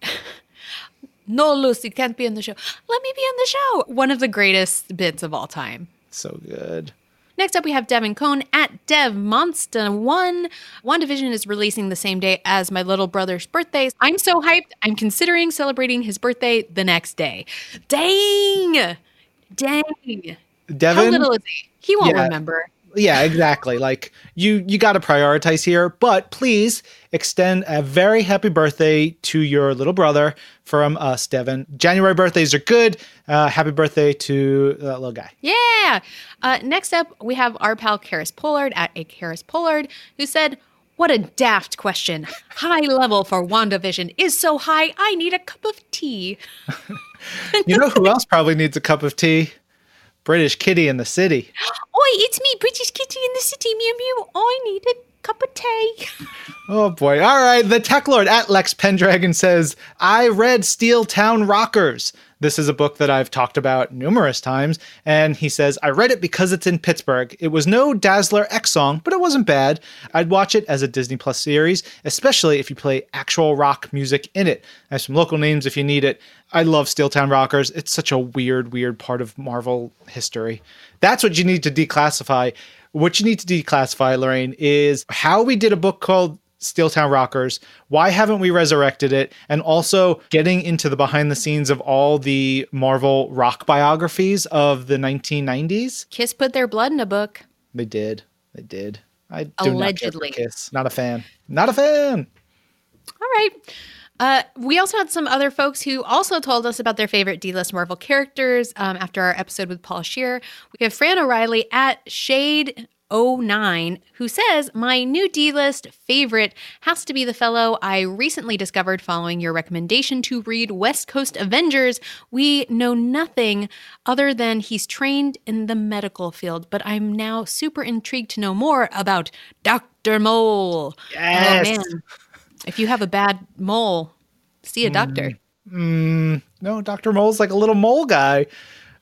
No, Lucy can't be in the show. Let me be in the show. One of the greatest bits of all time. So good. Next up, we have Devin Cohn at Dev Monster one. WandaVision is releasing the same day as my little brother's birthday. I'm so hyped. I'm considering celebrating his birthday the next day. Dang. Dang. Devin, how little is he? He won't yeah, remember. Yeah, exactly. Like, you, you got to prioritize here. But please extend a very happy birthday to your little brother from us, Devin. January birthdays are good. Uh, happy birthday to that little guy. Yeah. Uh, next up, we have our pal Karis Pollard at a Karis Pollard, who said, what a daft question. High level for WandaVision is so high, I need a cup of tea. You know who else probably needs a cup of tea? British Kitty in the City. Oi, it's me, British Kitty in the City. Mew, mew. I need a cup of tea. Oh, boy. All right. The Tech Lord at Lex Pendragon says, I read Steel Town Rockers. This is a book that I've talked about numerous times. And he says, I read it because it's in Pittsburgh. It was no Dazzler X song, but it wasn't bad. I'd watch it as a Disney Plus series, especially if you play actual rock music in it. I have some local names if you need it. I love Steel Town Rockers. It's such a weird, weird part of Marvel history. That's what you need to declassify. What you need to declassify, Lorraine, is how we did a book called Steel Town Rockers. Why haven't we resurrected it? And also getting into the behind the scenes of all the Marvel rock biographies of the nineteen nineties. Kiss put their blood in a book. They did. They did. I do Allegedly. Not care for Kiss. Not a fan. Not a fan. All right. Uh, we also had some other folks who also told us about their favorite D-list Marvel characters um, after our episode with Paul Scheer. We have Fran O'Reilly at Shade oh nine, who says, my new D-list favorite has to be the fellow I recently discovered following your recommendation to read West Coast Avengers. We know nothing other than he's trained in the medical field, but I'm now super intrigued to know more about Doctor Mole. Yes. Oh, man. If you have a bad mole, see a doctor. Mm, mm, no, Doctor Mole's like a little mole guy.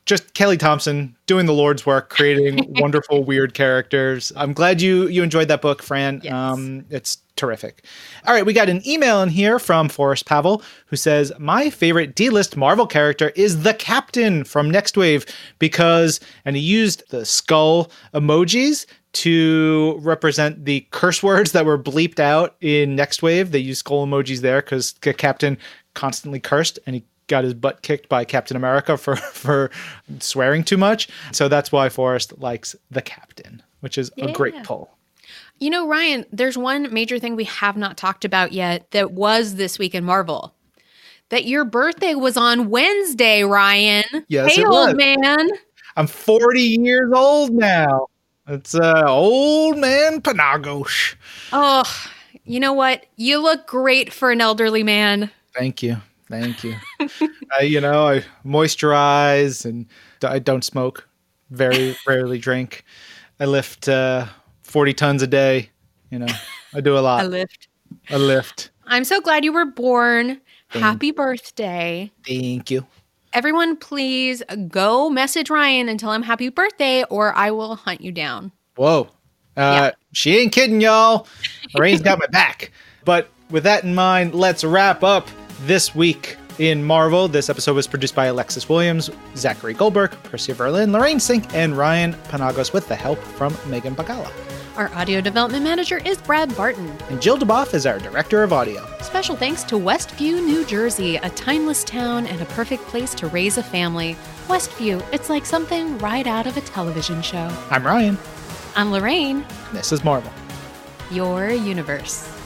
Just Kelly Thompson doing the Lord's work, creating wonderful, weird characters. I'm glad you you enjoyed that book, Fran. Yes. Um, it's terrific. All right, we got an email in here from Forrest Pavel, who says, my favorite D-list Marvel character is the Captain from Next Wave because, and he used the skull emojis to represent the curse words that were bleeped out in Next Wave. They use skull emojis there because the Captain constantly cursed and he got his butt kicked by Captain America for, for swearing too much. So that's why Forrest likes the Captain, which is yeah. a great pull. You know, Ryan, there's one major thing we have not talked about yet that was This Week in Marvel. That your birthday was on Wednesday, Ryan. Yes, hey, it was. Hey, old man. I'm forty years old now. It's uh, old man Penagos. Oh, you know what? You look great for an elderly man. Thank you. Thank you. uh, you know, I moisturize and d- I don't smoke. Very rarely drink. I lift uh, forty tons a day. You know, I do a lot. I lift. I lift. I'm so glad you were born. Thank Happy birthday. Thank you. Everyone, please go message Ryan and tell him happy birthday or I will hunt you down. Whoa. Uh, yeah. She ain't kidding, y'all. Lorraine's got my back. But with that in mind, let's wrap up This Week in Marvel. This episode was produced by Alexis Williams, Zachary Goldberg, Percy Verlin, Lorraine Cink, and Ryan Penagos with the help from Megan Bagala. Our audio development manager is Brad Barton. And Jill DeBoff is our director of audio. Special thanks to Westview, New Jersey, a timeless town and a perfect place to raise a family. Westview, it's like something right out of a television show. I'm Ryan. I'm Lorraine. And this is Marvel. Your universe.